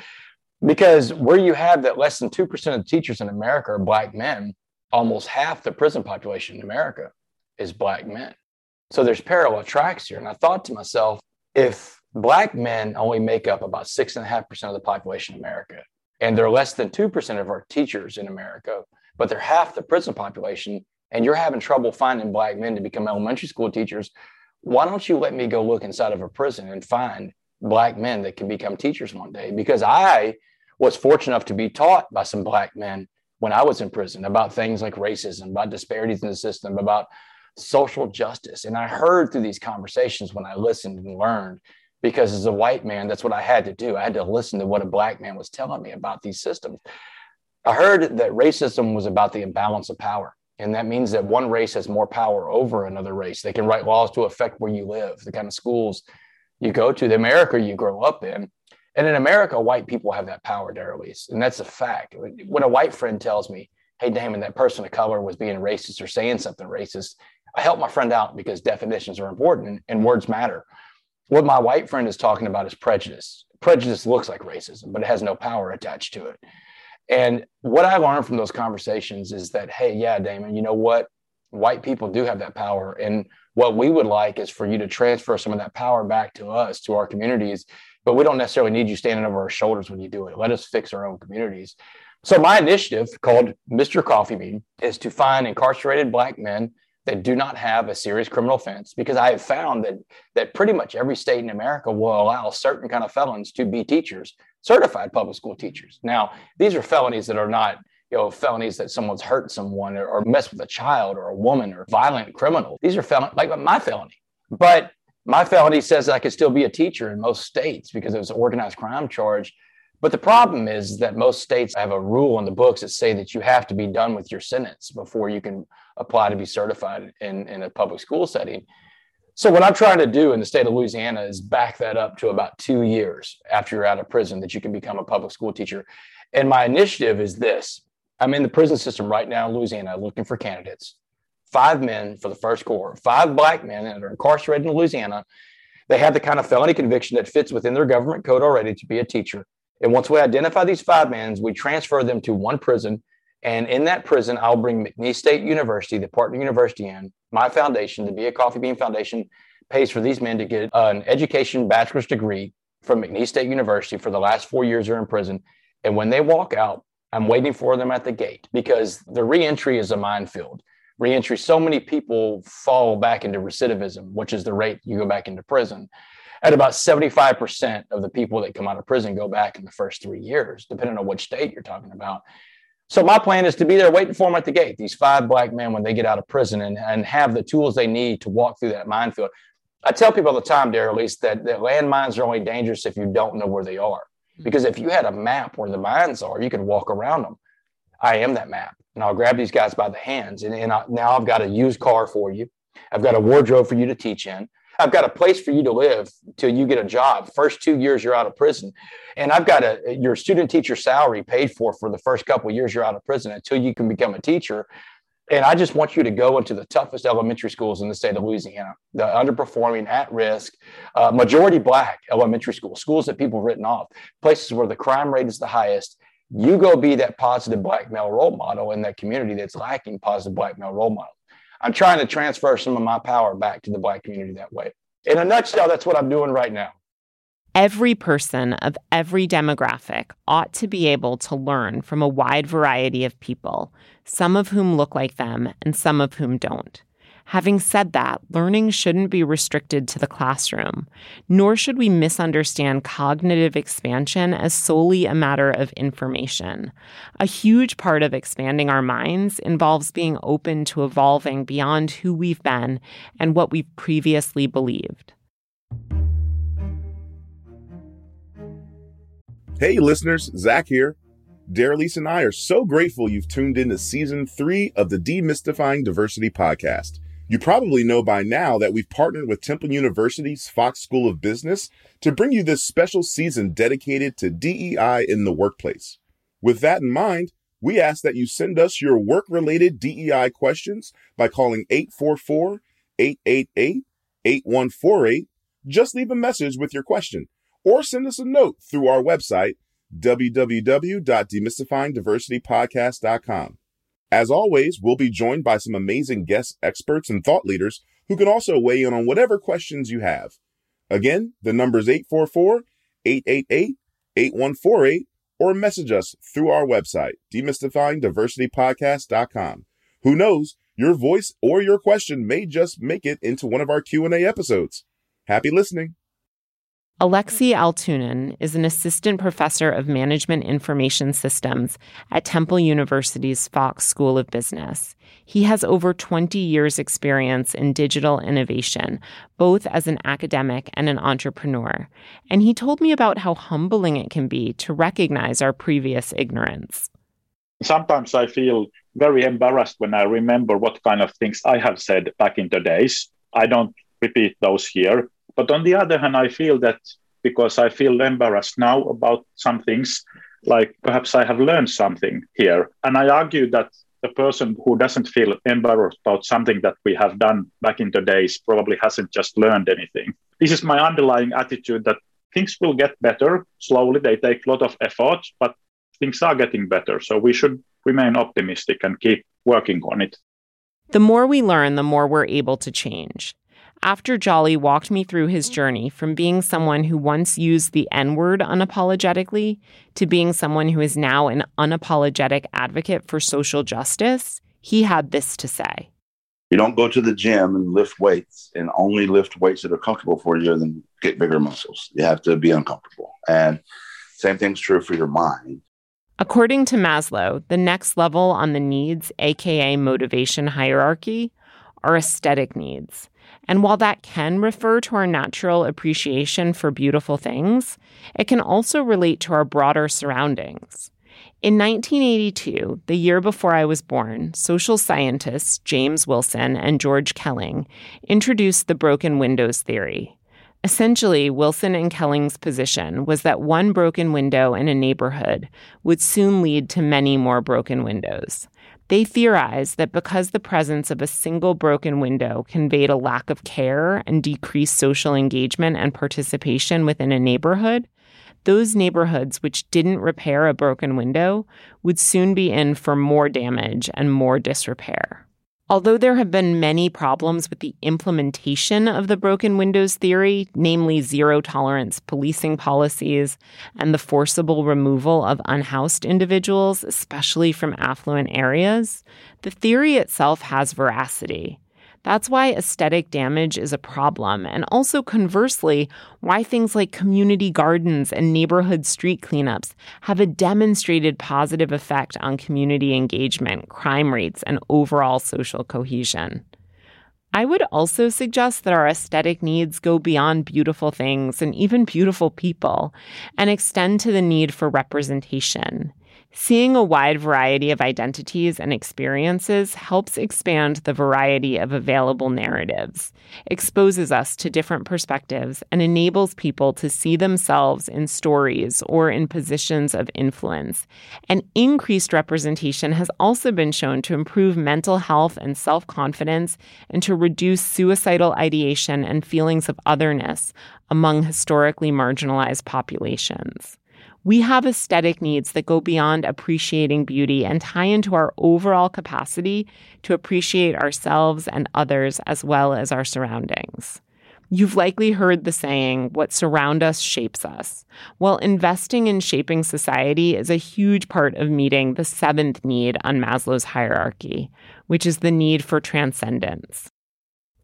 because where you have that less than two percent of the teachers in America are Black men, almost half the prison population in America is Black men. So there's parallel tracks here. And I thought to myself, if Black men only make up about six point five percent of the population in America, and they're less than two percent of our teachers in America, but they're half the prison population, and you're having trouble finding Black men to become elementary school teachers, why don't you let me go look inside of a prison and find Black men that can become teachers one day? Because I was fortunate enough to be taught by some Black men when I was in prison about things like racism, about disparities in the system, about social justice. And I heard through these conversations when I listened and learned, because as a white man, that's what I had to do. I had to listen to what a Black man was telling me about these systems. I heard that racism was about the imbalance of power. And that means that one race has more power over another race. They can write laws to affect where you live, the kind of schools you go to, the America you grow up in. And in America, white people have that power, Dara Lise. And that's a fact. When a white friend tells me, hey, Damon, that person of color was being racist or saying something racist, I help my friend out because definitions are important and words matter. What my white friend is talking about is prejudice. Prejudice looks like racism, but it has no power attached to it. And what I learned from those conversations is that, hey, yeah, Damon, you know what? White people do have that power. And what we would like is for you to transfer some of that power back to us, to our communities. But we don't necessarily need you standing over our shoulders when you do it. Let us fix our own communities. So my initiative called Mister Coffee Bean is to find incarcerated Black men that do not have a serious criminal offense, because I have found that that pretty much every state in America will allow certain kind of felons to be teachers, certified public school teachers. Now, these are felonies that are not, you know, felonies that someone's hurt someone or, or messed with a child or a woman or violent criminal. These are felonies, like my felony. But my felony says that I could still be a teacher in most states because it was an organized crime charge. But the problem is that most states have a rule in the books that say that you have to be done with your sentence before you can apply to be certified in, in a public school setting. So what I'm trying to do in the state of Louisiana is back that up to about two years after you're out of prison that you can become a public school teacher. And my initiative is this. I'm in the prison system right now in Louisiana looking for candidates. Five men for the first cohort, five Black men that are incarcerated in Louisiana. They have the kind of felony conviction that fits within their government code already to be a teacher. And once we identify these five men, we transfer them to one prison. And in that prison, I'll bring McNeese State University, the partner university in, my foundation, the Be a Coffee Bean Foundation, pays for these men to get an education bachelor's degree from McNeese State University for the last four years they're in prison. And when they walk out, I'm waiting for them at the gate because the reentry is a minefield. Reentry, so many people fall back into recidivism, which is the rate you go back into prison. At about seventy-five percent of the people that come out of prison go back in the first three years, depending on which state you're talking about. So my plan is to be there waiting for them at the gate, these five Black men when they get out of prison and, and have the tools they need to walk through that minefield. I tell people all the time, Dara Lise, that, that landmines are only dangerous if you don't know where they are. Because if you had a map where the mines are, you could walk around them. I am that map. And I'll grab these guys by the hands. And, and I, now I've got a used car for you. I've got a wardrobe for you to teach in. I've got a place for you to live till you get a job. First two years you're out of prison. And I've got a your student teacher salary paid for for the first couple of years you're out of prison until you can become a teacher. And I just want you to go into the toughest elementary schools in the state of Louisiana, the underperforming, at-risk, uh, majority Black elementary schools, schools that people have written off, places where the crime rate is the highest. You go be that positive Black male role model in that community that's lacking positive Black male role models. I'm trying to transfer some of my power back to the Black community that way. In a nutshell, that's what I'm doing right now. Every person of every demographic ought to be able to learn from a wide variety of people, some of whom look like them and some of whom don't. Having said that, learning shouldn't be restricted to the classroom, nor should we misunderstand cognitive expansion as solely a matter of information. A huge part of expanding our minds involves being open to evolving beyond who we've been and what we've previously believed. Hey listeners, Zach here. Dara Lise and I are so grateful you've tuned in to Season three of the Demystifying Diversity Podcast. You probably know by now that we've partnered with Temple University's Fox School of Business to bring you this special season dedicated to D E I in the workplace. With that in mind, we ask that you send us your work-related D E I questions by calling eight four four, eight eight eight, eight one four eight. Just leave a message with your question or send us a note through our website, w w w dot demystifying diversity podcast dot com. As always, we'll be joined by some amazing guest experts and thought leaders who can also weigh in on whatever questions you have. Again, the number is eight four four, eight eight eight, eight one four eight or message us through our website, demystifying diversity podcast dot com. Who knows, your voice or your question may just make it into one of our Q and A episodes. Happy listening. Alexi Altunin is an assistant professor of management information systems at Temple University's Fox School of Business. He has over twenty years experience in digital innovation, both as an academic and an entrepreneur. And he told me about how humbling it can be to recognize our previous ignorance. Sometimes I feel very embarrassed when I remember what kind of things I have said back in the days. I don't repeat those here. But on the other hand, I feel that because I feel embarrassed now about some things, like perhaps I have learned something here. And I argue that the person who doesn't feel embarrassed about something that we have done back in the days probably hasn't just learned anything. This is my underlying attitude, that things will get better slowly. They take a lot of effort, but things are getting better. So we should remain optimistic and keep working on it. The more we learn, the more we're able to change. After Jolly walked me through his journey from being someone who once used the N-word unapologetically to being someone who is now an unapologetic advocate for social justice, he had this to say. You don't go to the gym and lift weights and only lift weights that are comfortable for you and then get bigger muscles. You have to be uncomfortable. And same thing's true for your mind. According to Maslow, the next level on the needs, aka motivation hierarchy, are aesthetic needs. And while that can refer to our natural appreciation for beautiful things, it can also relate to our broader surroundings. In nineteen eighty-two, the year before I was born, social scientists James Wilson and George Kelling introduced the broken windows theory. Essentially, Wilson and Kelling's position was that one broken window in a neighborhood would soon lead to many more broken windows. They theorized that because the presence of a single broken window conveyed a lack of care and decreased social engagement and participation within a neighborhood, those neighborhoods which didn't repair a broken window would soon be in for more damage and more disrepair. Although there have been many problems with the implementation of the broken windows theory, namely zero-tolerance policing policies and the forcible removal of unhoused individuals, especially from affluent areas, the theory itself has veracity. That's why aesthetic damage is a problem, and also conversely, why things like community gardens and neighborhood street cleanups have a demonstrated positive effect on community engagement, crime rates, and overall social cohesion. I would also suggest that our aesthetic needs go beyond beautiful things and even beautiful people, and extend to the need for representation. Seeing a wide variety of identities and experiences helps expand the variety of available narratives, exposes us to different perspectives, and enables people to see themselves in stories or in positions of influence. And increased representation has also been shown to improve mental health and self-confidence and to reduce suicidal ideation and feelings of otherness among historically marginalized populations. We have aesthetic needs that go beyond appreciating beauty and tie into our overall capacity to appreciate ourselves and others as well as our surroundings. You've likely heard the saying, what surrounds us shapes us. Well, investing in shaping society is a huge part of meeting the seventh need on Maslow's hierarchy, which is the need for transcendence.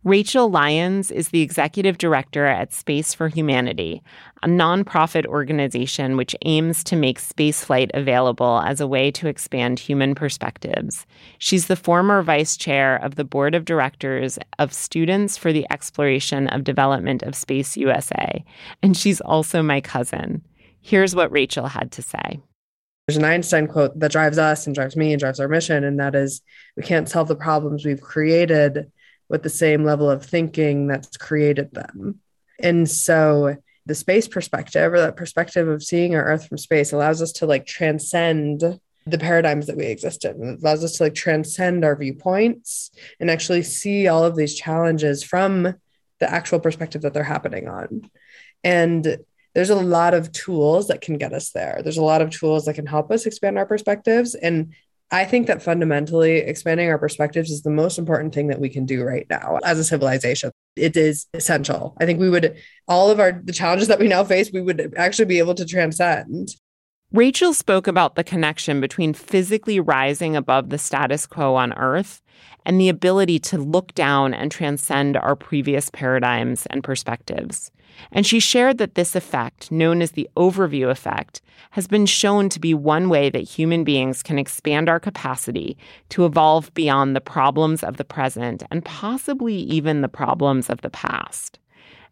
Rachel Lyons is the executive director at Space for Humanity, a nonprofit organization which aims to make spaceflight available as a way to expand human perspectives. She's the former vice chair of the board of directors of Students for the Exploration of Development of Space U S A, and she's also my cousin. Here's what Rachel had to say. There's an Einstein quote that drives us and drives me and drives our mission, and that is, we can't solve the problems we've created with the same level of thinking that's created them. And so the space perspective, or that perspective of seeing our Earth from space, allows us to like transcend the paradigms that we exist in. It allows us to like transcend our viewpoints and actually see all of these challenges from the actual perspective that they're happening on. And there's a lot of tools that can get us there. There's a lot of tools that can help us expand our perspectives, and I think that fundamentally expanding our perspectives is the most important thing that we can do right now as a civilization. It is essential. I think we would, all of our the challenges that we now face, we would actually be able to transcend. Rachel spoke about the connection between physically rising above the status quo on Earth and the ability to look down and transcend our previous paradigms and perspectives. And she shared that this effect, known as the overview effect, has been shown to be one way that human beings can expand our capacity to evolve beyond the problems of the present and possibly even the problems of the past.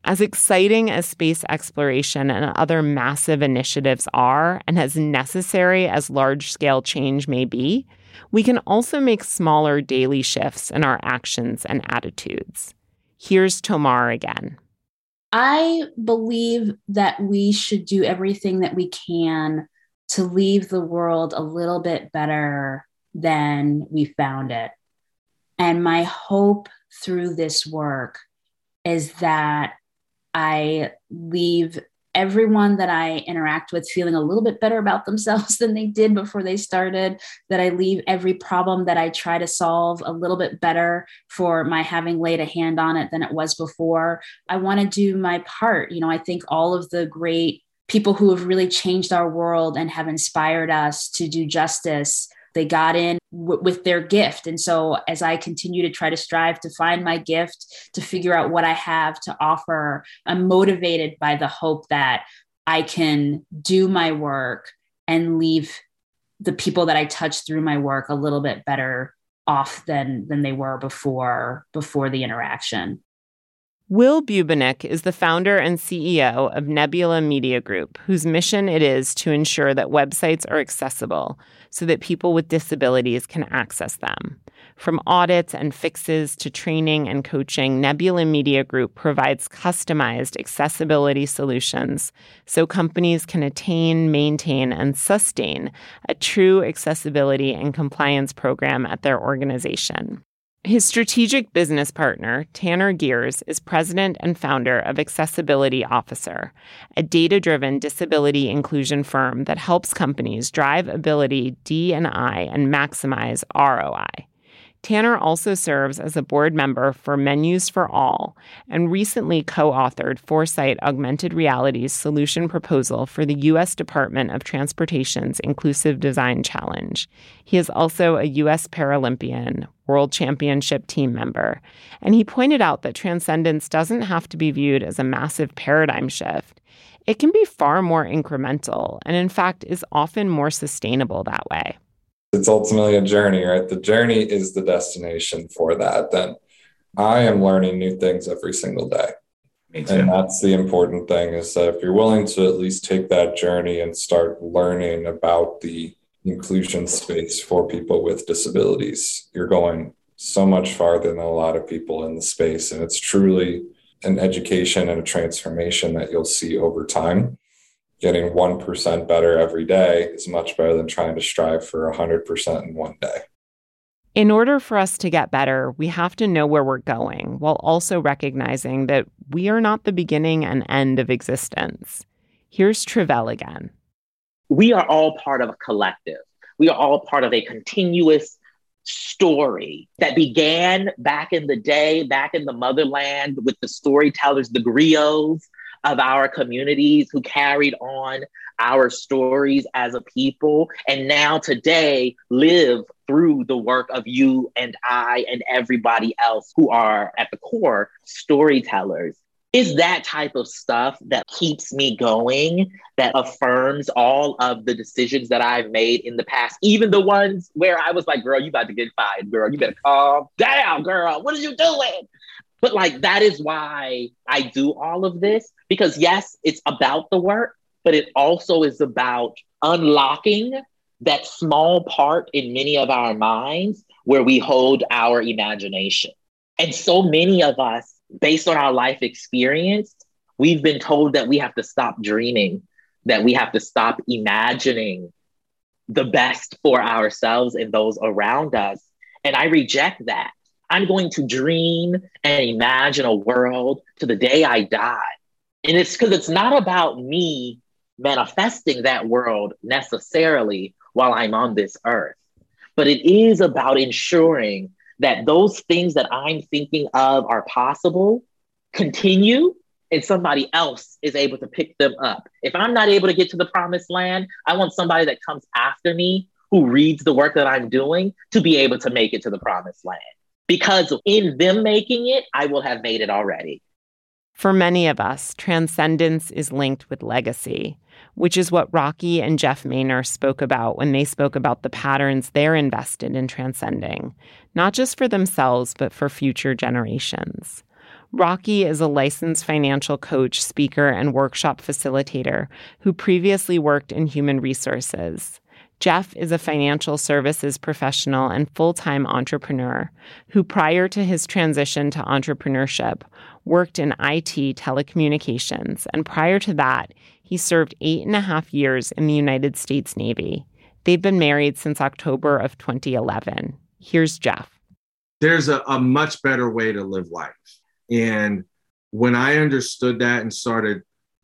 As exciting as space exploration and other massive initiatives are, and as necessary as large-scale change may be, we can also make smaller daily shifts in our actions and attitudes. Here's Tamar again. I believe that we should do everything that we can to leave the world a little bit better than we found it. And my hope through this work is that I leave everyone that I interact with feeling a little bit better about themselves than they did before they started, that I leave every problem that I try to solve a little bit better for my having laid a hand on it than it was before. I want to do my part. You know, I think all of the great people who have really changed our world and have inspired us to do justice, they got in w- with their gift. And so as I continue to try to strive to find my gift, to figure out what I have to offer, I'm motivated by the hope that I can do my work and leave the people that I touch through my work a little bit better off than, than they were before, before the interaction. Will Bubenick is the founder and C E O of Nebula Media Group, whose mission it is to ensure that websites are accessible so that people with disabilities can access them. From audits and fixes to training and coaching, Nebula Media Group provides customized accessibility solutions so companies can attain, maintain, and sustain a true accessibility and compliance program at their organization. His strategic business partner, Tanner Gears, is president and founder of Accessibility Officer, a data-driven disability inclusion firm that helps companies drive ability, D and I, and maximize R O I. Tanner also serves as a board member for Menus for All and recently co-authored Foresight Augmented Reality's solution proposal for the U S Department of Transportation's Inclusive Design Challenge. He is also a U S Paralympian, World Championship team member, and he pointed out that transcendence doesn't have to be viewed as a massive paradigm shift. It can be far more incremental and, in fact, is often more sustainable that way. It's ultimately a journey, right? The journey is the destination for that. Then I am learning new things every single day. Me too. And that's the important thing, is that if you're willing to at least take that journey and start learning about the inclusion space for people with disabilities, you're going so much farther than a lot of people in the space. And it's truly an education and a transformation that you'll see over time. Getting one percent better every day is much better than trying to strive for one hundred percent in one day. In order for us to get better, we have to know where we're going while also recognizing that we are not the beginning and end of existence. Here's Travell again. We are all part of a collective. We are all part of a continuous story that began back in the day, back in the motherland with the storytellers, the griots of our communities who carried on our stories as a people, and now today live through the work of you and I and everybody else who are at the core storytellers. It's that type of stuff that keeps me going, that affirms all of the decisions that I've made in the past, even the ones where I was like, girl, you about to get fired, girl, you better calm down, girl, what are you doing? But like, that is why I do all of this, because yes, it's about the work, but it also is about unlocking that small part in many of our minds where we hold our imagination. And so many of us, based on our life experience, we've been told that we have to stop dreaming, that we have to stop imagining the best for ourselves and those around us. And I reject that. I'm going to dream and imagine a world to the day I die. And it's because it's not about me manifesting that world necessarily while I'm on this earth, but it is about ensuring that those things that I'm thinking of are possible, continue, and somebody else is able to pick them up. If I'm not able to get to the promised land, I want somebody that comes after me who reads the work that I'm doing to be able to make it to the promised land. Because in them making it, I will have made it already. For many of us, transcendence is linked with legacy, which is what Rocky and Jeff Maynor spoke about when they spoke about the patterns they're invested in transcending, not just for themselves, but for future generations. Rocky is a licensed financial coach, speaker, and workshop facilitator who previously worked in human resources. Jeff is a financial services professional and full-time entrepreneur who, prior to his transition to entrepreneurship, worked in I T telecommunications, and prior to that, he served eight and a half years in the United States Navy. They've been married since October of twenty eleven. Here's Jeff. There's a, a much better way to live life. And when I understood that and started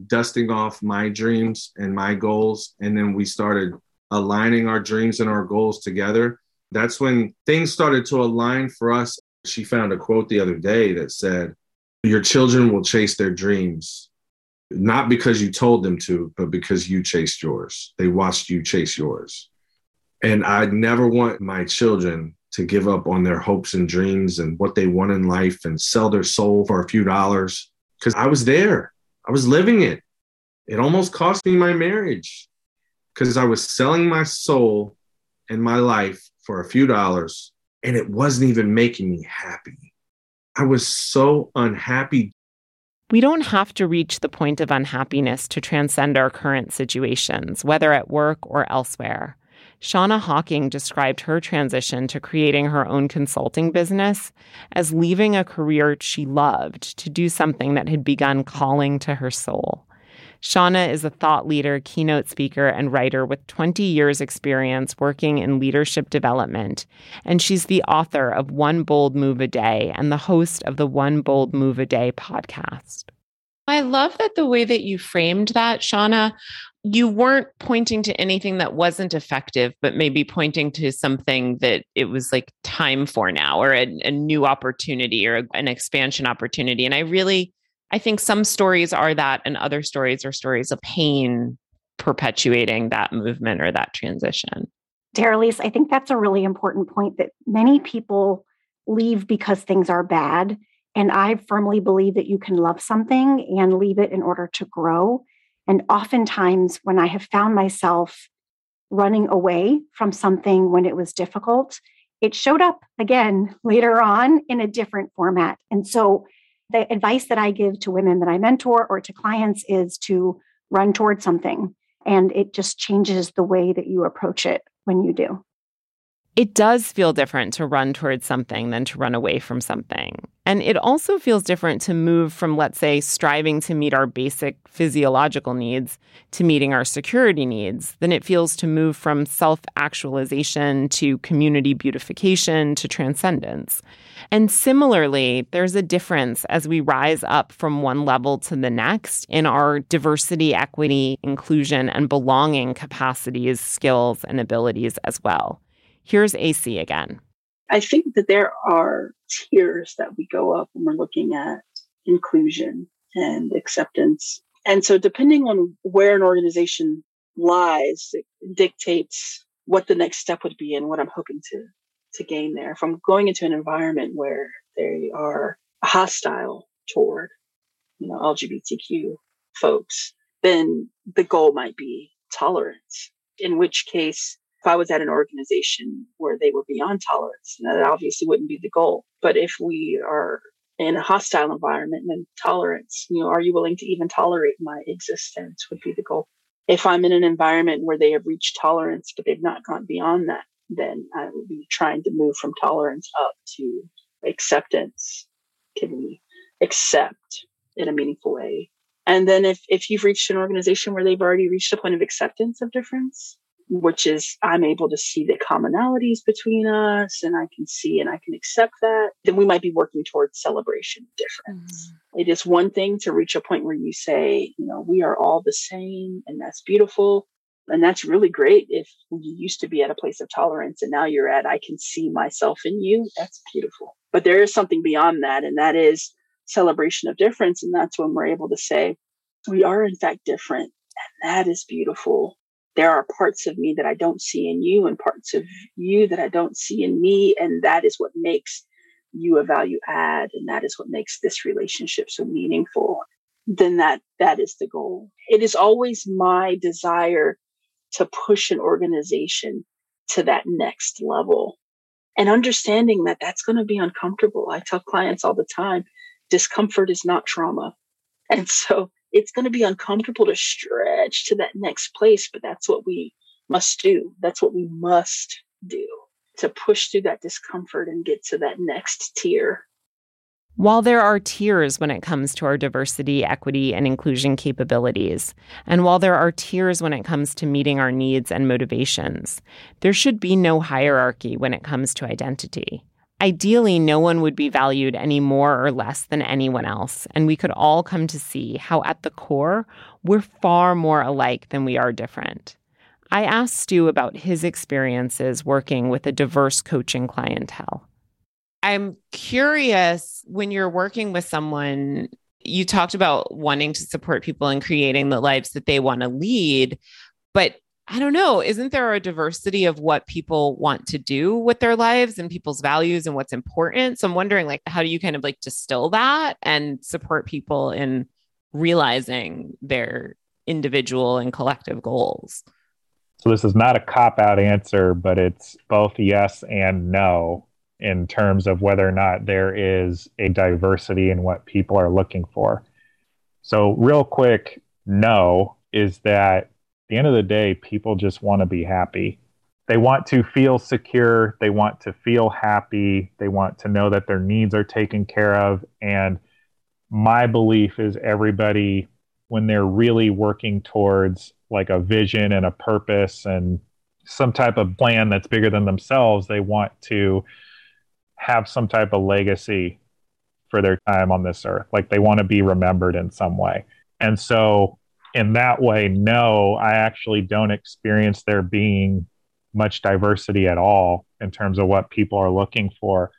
dusting off my dreams and my goals, and then we started aligning our dreams and our goals together, that's when things started to align for us. She found a quote the other day that said, "Your children will chase their dreams, not because you told them to, but because you chased yours. They watched you chase yours." And I never want my children to give up on their hopes and dreams and what they want in life and sell their soul for a few dollars, because I was there. I was living it. It almost cost me my marriage because I was selling my soul and my life for a few dollars, and it wasn't even making me happy. I was so unhappy. We don't have to reach the point of unhappiness to transcend our current situations, whether at work or elsewhere. Shauna Hawking described her transition to creating her own consulting business as leaving a career she loved to do something that had begun calling to her soul. Shauna is a thought leader, keynote speaker, and writer with twenty years experience working in leadership development, and she's the author of One Bold Move a Day and the host of the One Bold Move a Day podcast. I love that the way that you framed that, Shauna. You weren't pointing to anything that wasn't effective, but maybe pointing to something that it was like time for now, or a, a new opportunity or a, an expansion opportunity. And I really, I think some stories are that, and other stories are stories of pain perpetuating that movement or that transition. Dara Lise, I think that's a really important point, that many people leave because things are bad. And I firmly believe that you can love something and leave it in order to grow. And oftentimes when I have found myself running away from something when it was difficult, it showed up again later on in a different format. And so the advice that I give to women that I mentor or to clients is to run toward something. And it just changes the way that you approach it when you do. It does feel different to run towards something than to run away from something. And it also feels different to move from, let's say, striving to meet our basic physiological needs to meeting our security needs than it feels to move from self-actualization to community beautification to transcendence. And similarly, there's a difference as we rise up from one level to the next in our diversity, equity, inclusion, and belonging capacities, skills, and abilities as well. Here's A C again. I think that there are tiers that we go up when we're looking at inclusion and acceptance. And so depending on where an organization lies, it dictates what the next step would be and what I'm hoping to, to gain there. If I'm going into an environment where they are hostile toward, you know, L G B T Q folks, then the goal might be tolerance, in which case, if I was at an organization where they were beyond tolerance, now that obviously wouldn't be the goal. But if we are in a hostile environment, then tolerance, you know, are you willing to even tolerate my existence would be the goal. If I'm in an environment where they have reached tolerance, but they've not gone beyond that, then I would be trying to move from tolerance up to acceptance. Can we accept in a meaningful way? And then if, if you've reached an organization where they've already reached a point of acceptance of difference, which is I'm able to see the commonalities between us and I can see and I can accept that, then we might be working towards celebration of difference. Mm. It is one thing to reach a point where you say, you know, we are all the same and that's beautiful. And that's really great if you used to be at a place of tolerance and now you're at, I can see myself in you. That's beautiful. But there is something beyond that, and that is celebration of difference. And that's when we're able to say, we are in fact different. And that is beautiful. There are parts of me that I don't see in you and parts of you that I don't see in me. And that is what makes you a value add, and that is what makes this relationship so meaningful, then that that is the goal. It is always my desire to push an organization to that next level, and understanding that that's going to be uncomfortable. I tell clients all the time, discomfort is not trauma. And so it's going to be uncomfortable to stretch to that next place, but that's what we must do. That's what we must do to push through that discomfort and get to that next tier. While there are tiers when it comes to our diversity, equity, and inclusion capabilities, and while there are tiers when it comes to meeting our needs and motivations, there should be no hierarchy when it comes to identity. Ideally, no one would be valued any more or less than anyone else, and we could all come to see how at the core, we're far more alike than we are different. I asked Stu about his experiences working with a diverse coaching clientele. I'm curious, when you're working with someone, you talked about wanting to support people in creating the lives that they want to lead, but I don't know, isn't there a diversity of what people want to do with their lives and people's values and what's important? So I'm wondering, like, how do you kind of like distill that and support people in realizing their individual and collective goals? So this is not a cop-out answer, but it's both yes and no, in terms of whether or not there is a diversity in what people are looking for. So real quick, no, is that at the end of the day, people just want to be happy. They want to feel secure. They want to feel happy. They want to know that their needs are taken care of. And my belief is everybody, when they're really working towards like a vision and a purpose and some type of plan that's bigger than themselves, they want to have some type of legacy for their time on this earth. Like they want to be remembered in some way. And so in that way, no, I actually don't experience there being much diversity at all in terms of what people are looking for.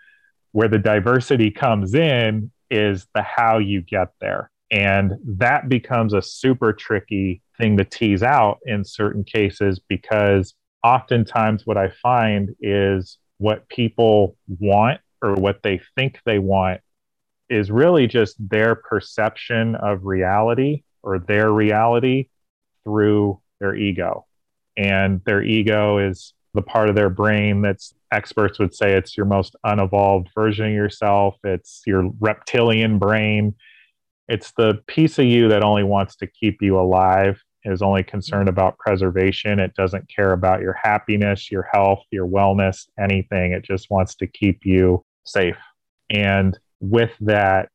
Where the diversity comes in is the how you get there. And that becomes a super tricky thing to tease out in certain cases, because oftentimes what I find is what people want or what they think they want is really just their perception of reality or their reality through their ego. And their ego is the part of their brain that's, experts would say, it's your most unevolved version of yourself. It's your reptilian brain. It's the piece of you that only wants to keep you alive, is only concerned about preservation. It doesn't care about your happiness, your health, your wellness, anything. It just wants to keep you safe. And with that,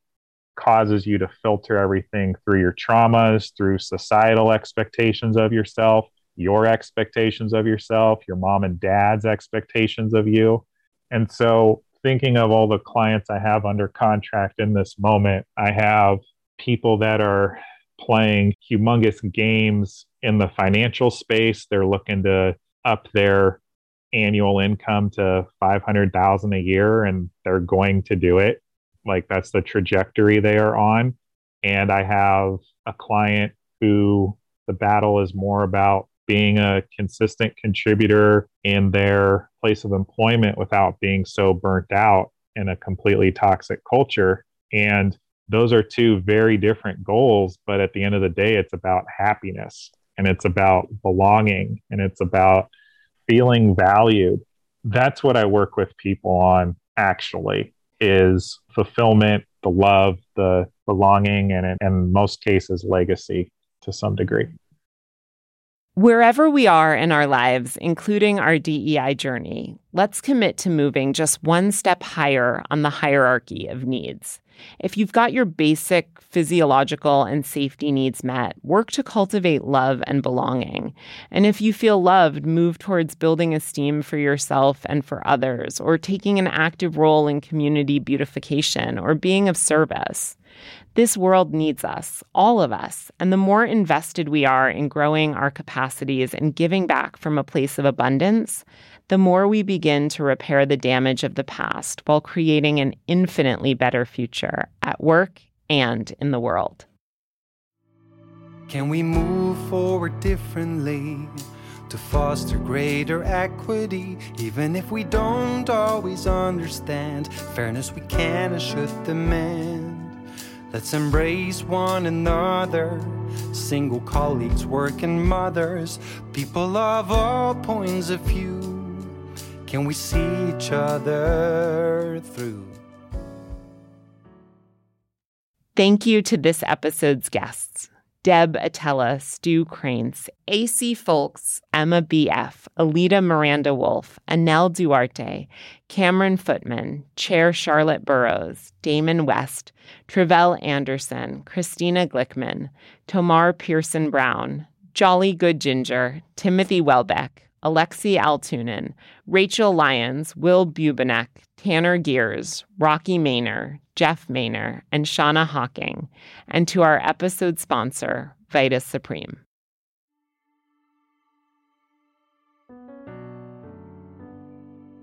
causes you to filter everything through your traumas, through societal expectations of yourself, your expectations of yourself, your mom and dad's expectations of you. And so thinking of all the clients I have under contract in this moment, I have people that are playing humongous games in the financial space. They're looking to up their annual income to five hundred thousand dollars a year, and they're going to do it. Like that's the trajectory they are on. And I have a client who the battle is more about being a consistent contributor in their place of employment without being so burnt out in a completely toxic culture. And those are two very different goals, but at the end of the day, it's about happiness, and it's about belonging, and it's about feeling valued. That's what I work with people on, actually, is fulfillment, the love, the belonging, and in most cases, legacy to some degree. Wherever we are in our lives, including our D E I journey, let's commit to moving just one step higher on the hierarchy of needs. If you've got your basic physiological and safety needs met, work to cultivate love and belonging. And if you feel loved, move towards building esteem for yourself and for others, or taking an active role in community beautification or being of service. This world needs us, all of us, and the more invested we are in growing our capacities and giving back from a place of abundance, the more we begin to repair the damage of the past while creating an infinitely better future at work and in the world. Can we move forward differently? to foster greater equity, even if we don't always understand fairness we can and should demand. Let's embrace one another, single colleagues, working mothers, people of all points of view. Can we see each other through? Thank you to this episode's guests, Deb Atella, Stu Cranes, A C Folks, Emma B F, Alita Miranda-Wolf, Annelle Duarte, Cameron Footman, Chair Charlotte Burrows, Damon West, Travell Anderson, Christina Glickman, Tamar Pearson Brown, Jolly Good Ginger, Timothy Welbeck, Alexi Altunin, Rachel Lyons, Will Bubenek, Tanner Gears, Rocky Maynor, Jeff Maynor, and Shauna Hawking, and to our episode sponsor, Vita Supreme.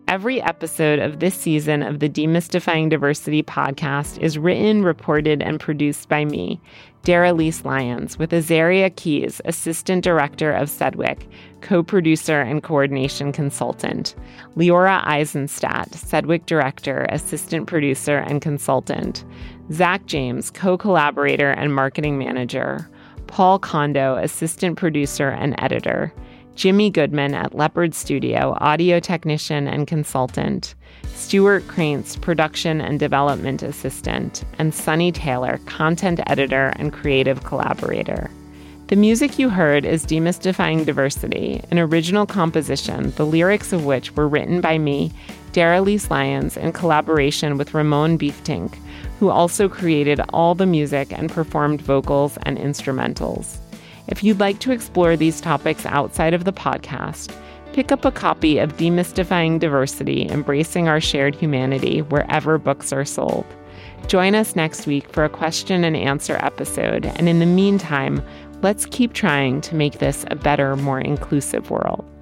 Every episode of this season of the Demystifying Diversity podcast is written, reported, and produced by me, Dara Lise Lyons, with Azaria Keys, Assistant Director of Sedwick, Co-Producer and Coordination Consultant, Leora Eisenstadt, Sedwick Director, Assistant Producer and Consultant, Zach James, Co-Collaborator and Marketing Manager, Paul Kondo, Assistant Producer and Editor, Jimmy Goodman at Leopard Studio, Audio Technician and Consultant, Stuart Krantz, Production and Development Assistant, and Sunny Taylor, Content Editor and Creative Collaborator. The music you heard is Demystifying Diversity, an original composition, the lyrics of which were written by me, Dara Lise Lyons, in collaboration with Ramon Beeftink, who also created all the music and performed vocals and instrumentals. If you'd like to explore these topics outside of the podcast, pick up a copy of Demystifying Diversity, Embracing Our Shared Humanity, wherever books are sold. Join us next week for a question and answer episode. And in the meantime, let's keep trying to make this a better, more inclusive world.